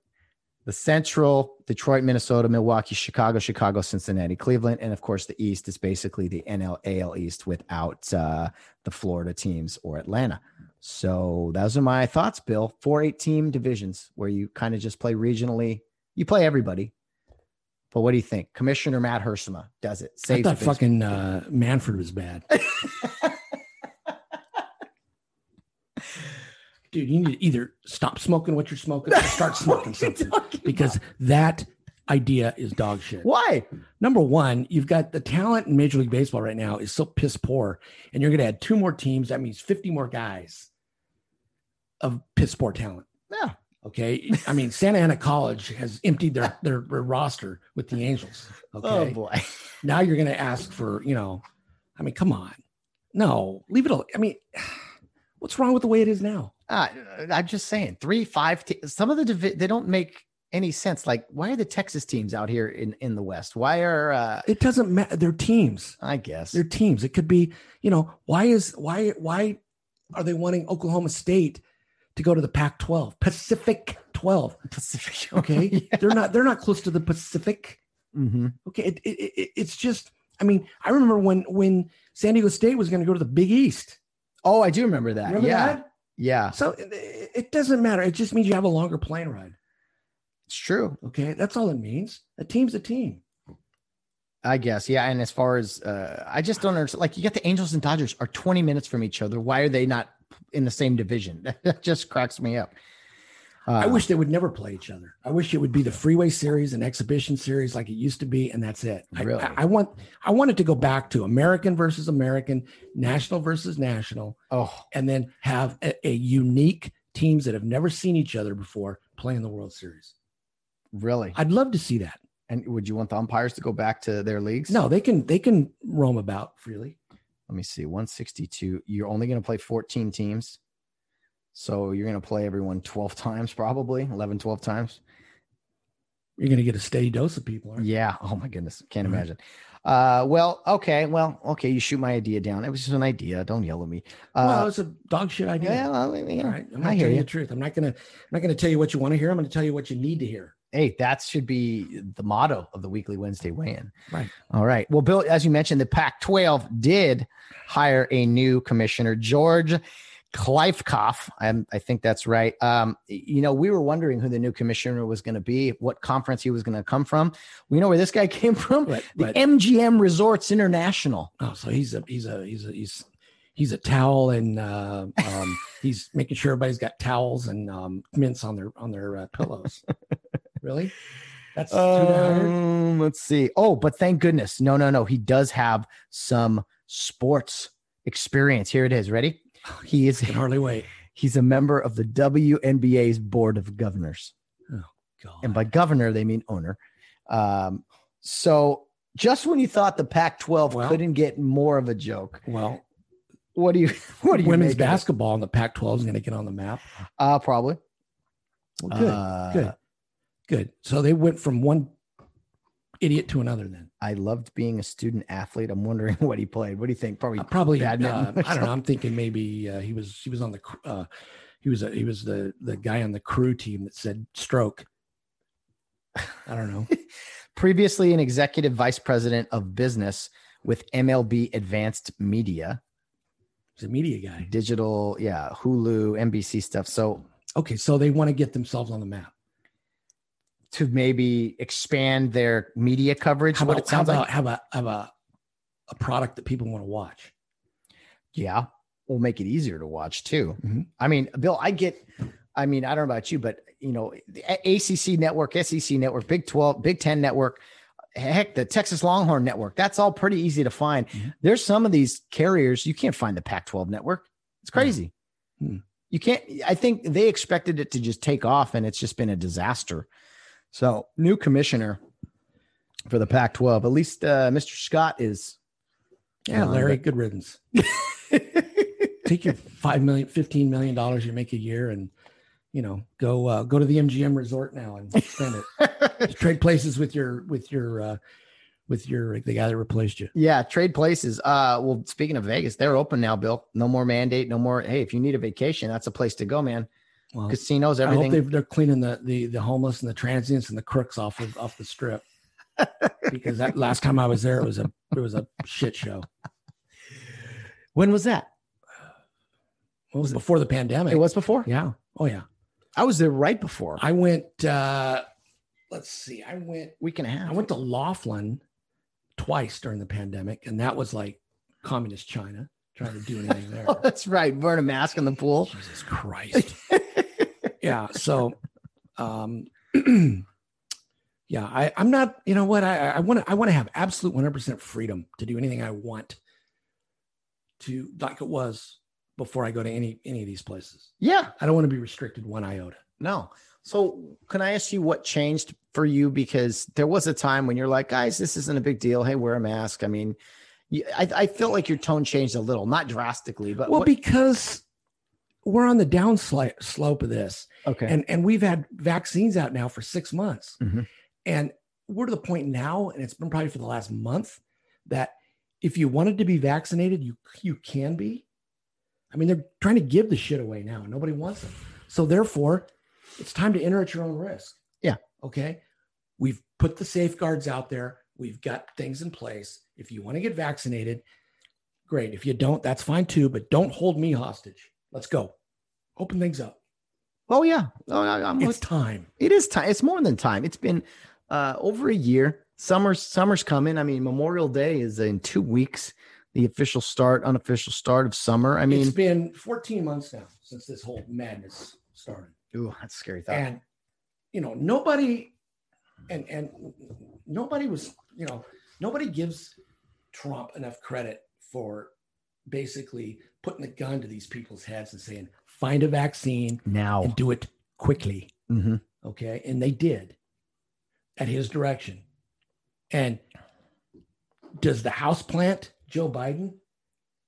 The Central, Detroit, Minnesota, Milwaukee, Chicago, Chicago, Cincinnati, Cleveland, and of course the East is basically the N L A L East without uh, the Florida teams or Atlanta. So those are my thoughts, Bill. Four eight-team divisions where you kind of just play regionally. You play everybody. But what do you think? Commissioner Matt Persima does it. Saves I thought fucking uh, Manfred was bad. Dude, you need to either stop smoking what you're smoking or start smoking something, because that idea is dog shit. Why? Number one, you've got the talent in Major League Baseball right now is so piss poor, and you're going to add two more teams. That means fifty more guys of piss poor talent. Yeah. Okay. I mean, Santa Ana College has emptied their, their roster with the Angels. Okay. Oh boy. Now you're going to ask for, you know, I mean, come on. No, leave it alone. I mean, what's wrong with the way it is now? Uh, I'm just saying three, five, t- some of the, divi- they don't make any sense. Like, why are the Texas teams out here in, in the West? Why are, uh, it doesn't matter. They're teams, I guess they're teams. It could be, you know, why is, why, why are they wanting Oklahoma State to go to the Pac twelve, Pacific twelve, Pacific? Okay. Yeah. They're not, they're not close to the Pacific. Mm-hmm. Okay. It, it, it, it's just, I mean, I remember when, when San Diego State was going to go to the Big East. Oh, I do remember that. Remember yeah. That? Yeah. So it, it doesn't matter. It just means you have a longer plane ride. It's true. Okay. That's all it means. A team's a team. I guess. Yeah. And as far as, uh, I just don't understand. Like, you got the Angels and Dodgers are twenty minutes from each other. Why are they not in the same division? That just cracks me up. Uh, I wish they would never play each other. I wish it would be the freeway series and exhibition series like it used to be, and that's it. Really? I, I want I want it to go back to American versus American, national versus national, oh, and then have a, a unique teams that have never seen each other before playing the World Series. Really? I'd love to see that. And would you want the umpires to go back to their leagues? No, they can they can roam about freely. Let me see, one sixty-two. You're only going to play fourteen teams. So you're going to play everyone twelve times, probably eleven, twelve times. You're going to get a steady dose of people. Aren't you? Yeah. Oh my goodness. Can't mm-hmm. imagine. Uh, well, okay. Well, okay. You shoot my idea down. It was just an idea. Don't yell at me. Uh, well, it's a dog shit idea. Yeah, well, yeah. All right. I'm not telling you the truth. I'm not going to, I'm not going to tell you what you want to hear. I'm going to tell you what you need to hear. Hey, that should be the motto of the Weekly Wednesday Weigh-In. Right. All right. Well, Bill, as you mentioned, the Pac twelve did hire a new commissioner, George Kleifkoff. I'm, I think that's right. Um, you know, we were wondering who the new commissioner was going to be, what conference he was going to come from. We know where this guy came from. Right, the right. M G M Resorts International. Oh, so he's a he's a he's a he's he's a towel, and uh, um, he's making sure everybody's got towels and um, mints on their on their uh, pillows. Really? That's um, let's see. Oh, but thank goodness. No, no, no. He does have some sports experience. Here it is. Ready? He is hardly wait. He's a member of the W N B A's board of governors. Oh God! And by governor, they mean owner. Um, so just when you thought the Pac twelve well, couldn't get more of a joke, well, what do you? What do you? Women's basketball in the Pac twelve is going to get on the map? Uh probably. Well, good, uh, good, good. So they went from one idiot to another. Then I loved being a student athlete. I'm wondering what he played. What do you think? Probably, uh, probably. Uh, I don't know. I'm thinking maybe uh, he was. He was on the. Uh, he was. A, he was the the guy on the crew team that said stroke. I don't know. Previously, an executive vice president of business with M L B Advanced Media. He's a media guy. Digital, yeah, Hulu, N B C stuff. So okay, so they want to get themselves on the map. To maybe expand their media coverage. How about, what it sounds how about, like. How about, how about a product that people want to watch? Yeah. We'll make it easier to watch too. Mm-hmm. I mean, Bill, I get, I mean, I don't know about you, but you know, the A C C network, S E C network, Big twelve, Big ten network, heck, the Texas Longhorn network. That's all pretty easy to find. Mm-hmm. There's some of these carriers. You can't find the Pac twelve network. It's crazy. Mm-hmm. You can't, I think they expected it to just take off and it's just been a disaster. So new commissioner for the Pac twelve, at least uh, Mister Scott is. Yeah, um, Larry, but- good riddance. Take your five million dollars, fifteen million dollars you make a year and, you know, go uh, go to the M G M Resort now and spend it. Trade places with your with your uh, with your the guy that replaced you. Yeah, trade places. Uh, well, speaking of Vegas, they're open now, Bill. No more mandate. No more. Hey, if you need a vacation, that's a place to go, man. Well, casinos, everything. I hope they're cleaning the, the the homeless and the transients and the crooks off of off the strip, because that last time I was there, it was a it was a shit show. When was that? Well, it was before the pandemic. It was before. Yeah. Oh yeah. I was there right before. I went. uh Let's see. I went week and a half. I went to Laughlin twice during the pandemic, and that was like communist China trying to do anything there. Oh, that's right. Burn a mask in the pool. Jesus Christ. Yeah. So, um, yeah, I, I'm not, you know what? I want to, I want to have absolute one hundred percent freedom to do anything I want to, like it was before I go to any, any of these places. Yeah. I don't want to be restricted one iota. No. So can I ask you what changed for you? Because there was a time when you're like, guys, this isn't a big deal. Hey, wear a mask. I mean, I, I felt like your tone changed a little, not drastically, but well, what- because we're on the down slope of this. Okay. And, and we've had vaccines out now for six months mm-hmm. and we're to the point now, and it's been probably for the last month, that if you wanted to be vaccinated, you, you can be. I mean, they're trying to give the shit away now. Nobody wants it. So therefore it's time to enter at your own risk. Yeah. Okay. We've put the safeguards out there. We've got things in place. If you want to get vaccinated, great. If you don't, that's fine too, but don't hold me hostage. Let's go. Open things up. Oh yeah. No, I'm it's like, time. It is time. It's more than time. It's been uh, over a year. Summer's summer's coming. I mean, Memorial Day is in two weeks. The official start, unofficial start of summer. I mean, it's been fourteen months now since this whole madness started. Ooh, that's a scary thought. And you know, nobody, and and nobody was, you know, nobody gives Trump enough credit for basically putting a gun to these people's heads and saying, find a vaccine now and do it quickly. Mm-hmm. Okay. And they did at his direction. And does the houseplant Joe Biden,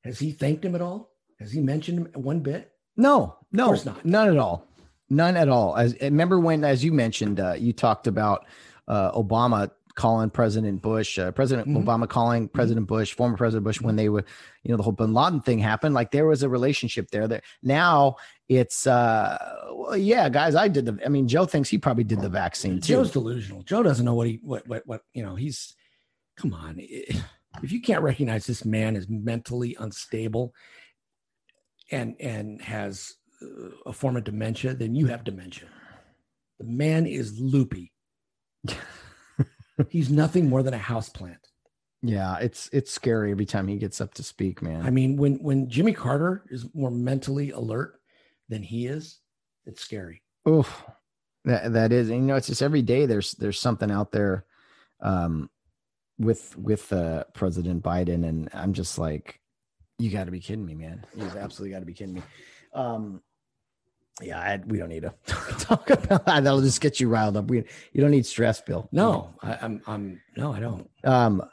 has he thanked him at all? Has he mentioned him one bit? No, no, of course not. None at all. None at all. As remember when, as you mentioned, uh, you talked about uh, Obama calling President Bush, uh, President mm-hmm. Obama calling President mm-hmm. Bush, former President Bush, when they were, you know, the whole Bin Laden thing happened, like there was a relationship there that now it's, uh, well, yeah, guys, I did the, I mean, Joe thinks he probably did the vaccine too. Joe's delusional. Joe doesn't know what he, what, what, what, you know, he's, come on. If you can't recognize this man is mentally unstable and, and has a form of dementia, then you have dementia. The man is loopy. He's nothing more than a houseplant. Yeah, it's it's scary every time he gets up to speak, man. I mean, when when Jimmy Carter is more mentally alert than he is, it's scary. Oof, that that is, and you know, it's just every day there's there's something out there, um, with with uh, President Biden, and I'm just like, you got to be kidding me, man. You've absolutely got to be kidding me. Um, yeah, I, we don't need to talk about that. That'll just get you riled up. We, you don't need stress, Bill. No, I, I'm, I'm, no, I don't. Um,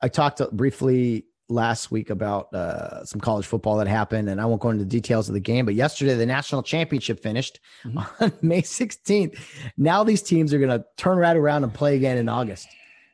I talked briefly last week about uh, some college football that happened, and I won't go into the details of the game, but yesterday the national championship finished mm-hmm. on May sixteenth. Now these teams are going to turn right around and play again in August.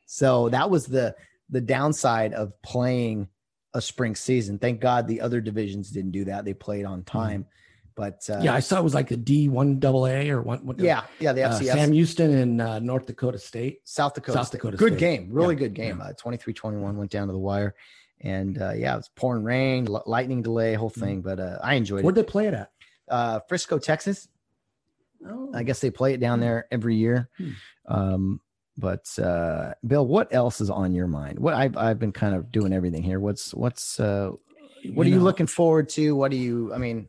So that was the, the downside of playing a spring season. Thank God the other divisions didn't do that. They played on time. Mm-hmm. But uh, yeah, I saw it was like the D one double A or one. one yeah, yeah, the F C S. Uh, Sam Houston and uh, North Dakota State, South Dakota, South State. Dakota. Good State. Game, really yeah. good game. twenty-three twenty-one yeah. uh, went down to the wire, and uh, yeah, it was pouring rain, lightning delay, whole thing. But uh, I enjoyed Where'd it. Where'd they play it at? Uh, Frisco, Texas. Oh, I guess they play it down there every year. Hmm. Um, but uh, Bill, what else is on your mind? What I've I've been kind of doing everything here. What's what's uh, what you are know, you looking forward to? What do you? I mean.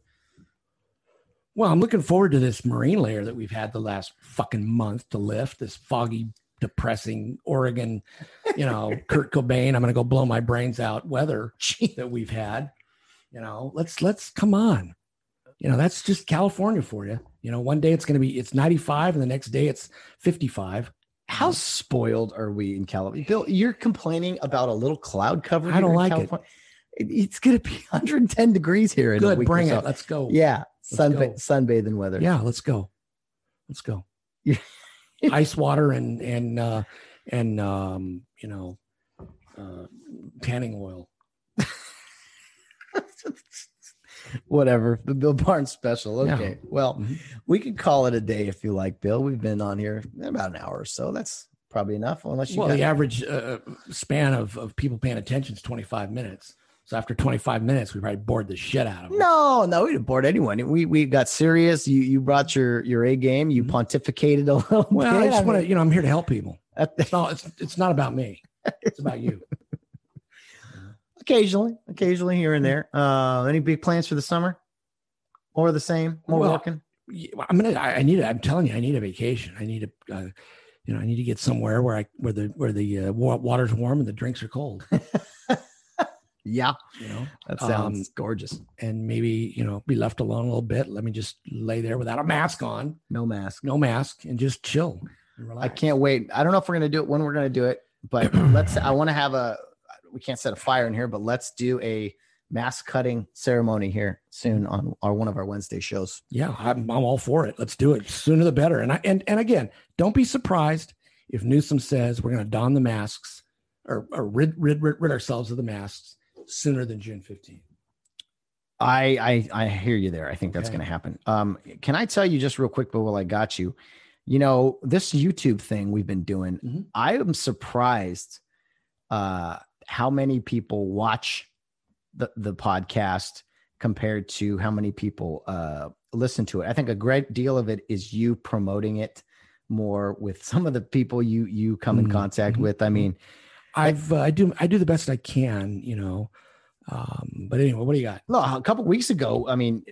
Well, I'm looking forward to this marine layer that we've had the last fucking month to lift, this foggy, depressing Oregon, you know, Kurt Cobain, I'm going to go blow my brains out weather that we've had, you know, let's, let's come on, you know, that's just California for you. You know, one day it's going to be, it's ninety-five and the next day it's fifty-five. How spoiled are we in California? Bill, you're complaining about a little cloud cover. I don't like California. It. It's going to be one hundred ten degrees here. In Good. Bring it. So. Let's go. Yeah. Sunba- sunbathing weather. Yeah, let's go. Let's go. Ice water and and uh, and um, you know uh, tanning oil. Whatever. The Bill Barnes special. Okay. Yeah. Well, mm-hmm. we could call it a day if you like, Bill. We've been on here about an hour or so. That's probably enough. Unless you well, got- the average uh, span of, of people paying attention is twenty-five minutes. So after twenty-five minutes, we probably bored the shit out of them. No, no, we didn't board anyone. We we got serious. You you brought your your A game. You mm-hmm. pontificated a little. Well, bit. I just want to, you know, I'm here to help people. It's not it's, it's not about me. It's about you. occasionally, occasionally here and there. Uh, any big plans for the summer? More of the same. More well, working. I'm gonna. I, I need. I'm telling you, I need a vacation. I need a. Uh, you know, I need to get somewhere where I, where the, where the uh, water's warm and the drinks are cold. Yeah. You know, that sounds um, gorgeous. And maybe, you know, be left alone a little bit. Let me just lay there without a mask on. No mask. No mask. And just chill and relax. I can't wait. I don't know if we're going to do it, when we're going to do it, but let's, I want to have a, we can't set a fire in here, but let's do a mass cutting ceremony here soon on our, one of our Wednesday shows. Yeah. I'm, I'm all for it. Let's do it, sooner the better. And I, and, and again, don't be surprised if Newsom says we're going to don the masks or, or rid, rid, rid, rid ourselves of the masks sooner than June fifteenth. I, I, I hear you there. I think that's okay. Going to happen. Um, can I tell you just real quick, but while I got you, you know, this YouTube thing we've been doing, mm-hmm. I am surprised, uh, how many people watch the, the podcast compared to how many people, uh, listen to it. I think a great deal of it is you promoting it more with some of the people you, you come mm-hmm. in contact mm-hmm. with. I mean, I've, uh, I do, I do the best I can, you know, um, but anyway, what do you got? No, a couple of weeks ago, I mean,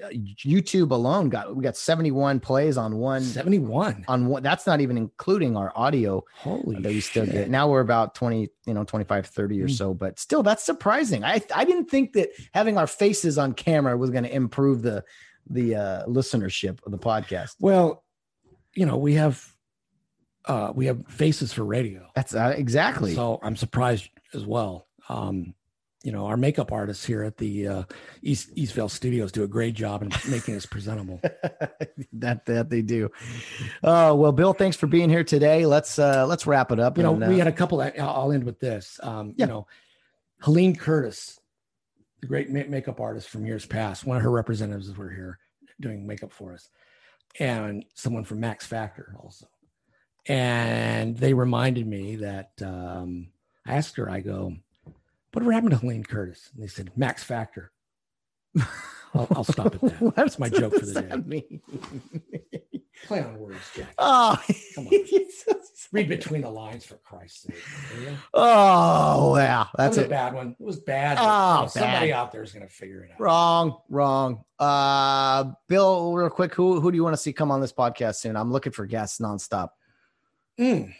YouTube alone got, we got seventy-one plays on one, seventy-one on one. That's not even including our audio. Holy uh, that we still shit. Get. Now we're about twenty, you know, twenty-five, thirty or mm. so, but still that's surprising. I, I didn't think that having our faces on camera was going to improve the, the, uh, listenership of the podcast. Well, you know, we have, Uh, we have faces for radio. That's uh, exactly. So I'm surprised as well. Um, you know, our makeup artists here at the uh, East Eastvale Studios do a great job in making us presentable. that that they do. Uh, well, Bill, thanks for being here today. Let's uh, let's wrap it up. You know, and, uh, we had a couple. Of, I'll end with this. Um, yeah. You know, Helene Curtis, the great ma- makeup artist from years past. One of her representatives were here doing makeup for us, and someone from Max Factor also. And they reminded me that um, I asked her, I go, whatever happened to Helene Curtis? And they said, Max Factor. I'll, I'll stop at that. That's my joke for the day. Play on words, Jack. Oh, come on. Read between the lines, for Christ's sake. Oh, wow. That's that was a bad one. It was bad. Oh, bad. Somebody out there is going to figure it out. Wrong, wrong. Uh, Bill, real quick, who, who do you want to see come on this podcast soon? I'm looking for guests nonstop. Mm.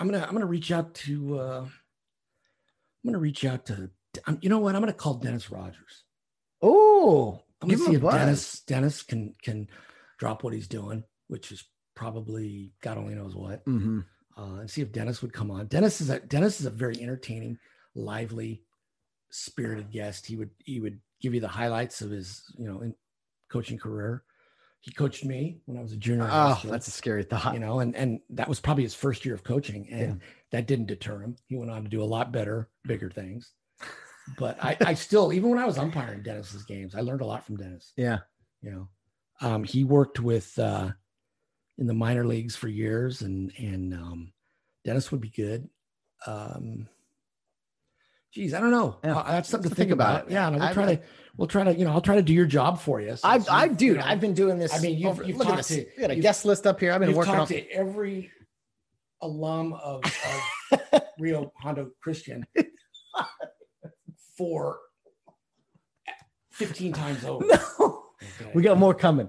I'm gonna I'm gonna reach out to uh, I'm gonna reach out to um, you know what, I'm gonna call Dennis Rogers. Oh, I'm gonna see if Dennis Dennis can can drop what he's doing, which is probably God only knows what, mm-hmm. uh, and see if Dennis would come on. Dennis is a Dennis is a very entertaining, lively, spirited guest. He would he would give you the highlights of his you know in coaching career. He coached me when I was a junior. Oh, that's a scary thought. You know, and, and that was probably his first year of coaching, and yeah. that didn't deter him. He went on to do a lot better, bigger things. But I, I still, even when I was umpiring Dennis's games, I learned a lot from Dennis. Yeah. You know, um, he worked with, uh, in the minor leagues for years, and, and, um, Dennis would be good. Um, Geez, I don't know. Yeah. Uh, that's something to think, think about. about. Yeah, no, we'll I, try I, to, we'll try to, you know, I'll try to do your job for you. So, I, so, I do. You know, I've been doing this. I mean, you've, over, you've look talked to. Got a guest list up here. I've been you've working talked on to every alum of, of Rio Hondo Christian for fifteen times over. No. Okay. We got more coming.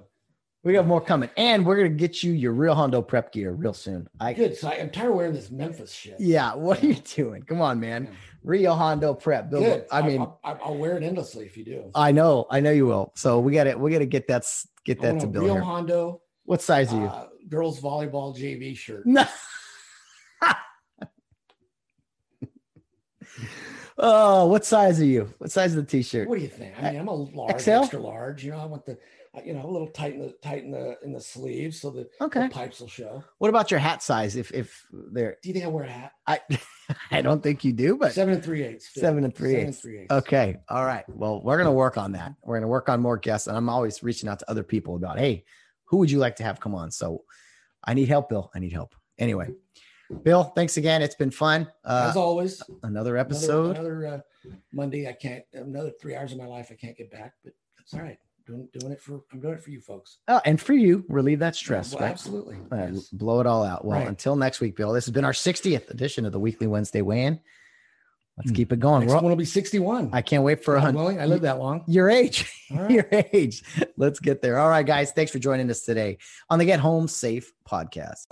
We got more coming, and we're gonna get you your Rio Hondo Prep gear real soon. I good. So I, I'm tired of wearing this Memphis shit. Yeah, what yeah. are you doing? Come on, man. Yeah. Rio Hondo Prep. Bill, good. I mean, I'll, I'll, I'll wear it endlessly if you do. I know, I know you will. So we got it. We got to get that. Get that to Bill. Rio here. Hondo. What size are you? Uh, girls volleyball J V shirt. No. Oh, what size are you? What size is the T-shirt? What do you think? I mean, I'm a large, X L? Extra large. You know, I want the. You know, a little tight in the tight in the in the sleeves, so the, okay. the pipes will show. What about your hat size? If if they're do you think I wear a hat? I I don't think you do, but seven and three eighths. Fit. Seven and three eighths. Eighths. Okay, all right. Well, we're gonna work on that. We're gonna work on more guests, and I'm always reaching out to other people about, hey, who would you like to have come on? So, I need help, Bill. I need help. Anyway, Bill, thanks again. It's been fun. Uh, As always, another episode, another, another uh, Monday. I can't another three hours of my life I can't get back, but it's all right. Doing, doing it for I'm doing it for you folks. Oh, and for you, relieve that stress. Yeah, well, right? Absolutely, uh, yes. Blow it all out. Well, right. Until next week, Bill. This has been our sixtieth edition of the Weekly Wednesday Weigh-In. Let's mm. keep it going. Next one will be sixty-one. I can't wait for a hundred. I live that long. Your age, right. Your age. Let's get there. All right, guys. Thanks for joining us today on the Get Home Safe podcast.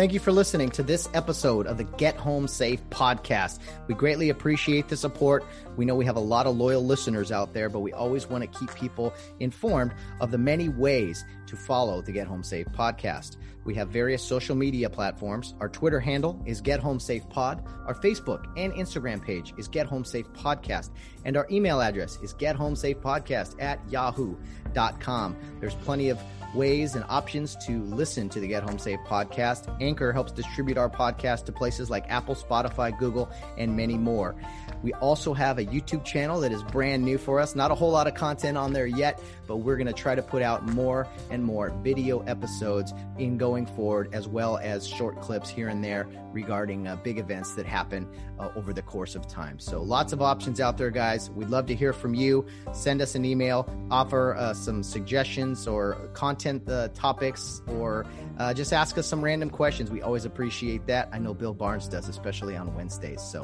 Thank you for listening to this episode of the Get Home Safe podcast. We greatly appreciate the support. We know we have a lot of loyal listeners out there, but we always want to keep people informed of the many ways to follow the Get Home Safe podcast. We have various social media platforms. Our Twitter handle is Get Home Safe Pod. Our Facebook and Instagram page is Get Home Safe Podcast. And our email address is gethomesafepodcast at yahoo dot com. There's plenty of ways and options to listen to the Get Home Safe podcast. Anchor helps distribute our podcast to places like Apple, Spotify, Google, and many more. We also have a YouTube channel that is brand new for us. Not a whole lot of content on there yet, but we're going to try to put out more and more video episodes in going forward, as well as short clips here and there regarding uh, big events that happen uh, over the course of time. So lots of options out there, guys. We'd love to hear from you. Send us an email, offer uh, some suggestions or content Uh, topics, or uh, just ask us some random questions. We always appreciate that. I know Bill Barnes does, especially on Wednesdays. So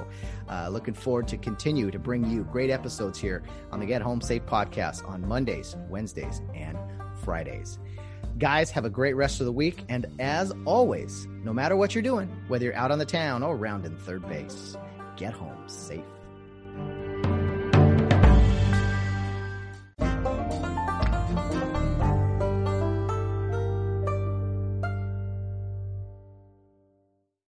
uh, looking forward to continue to bring you great episodes here on the Get Home Safe podcast on Mondays, Wednesdays, and Fridays. Guys, have a great rest of the week. And as always, no matter what you're doing, whether you're out on the town or rounding third base, get home safe.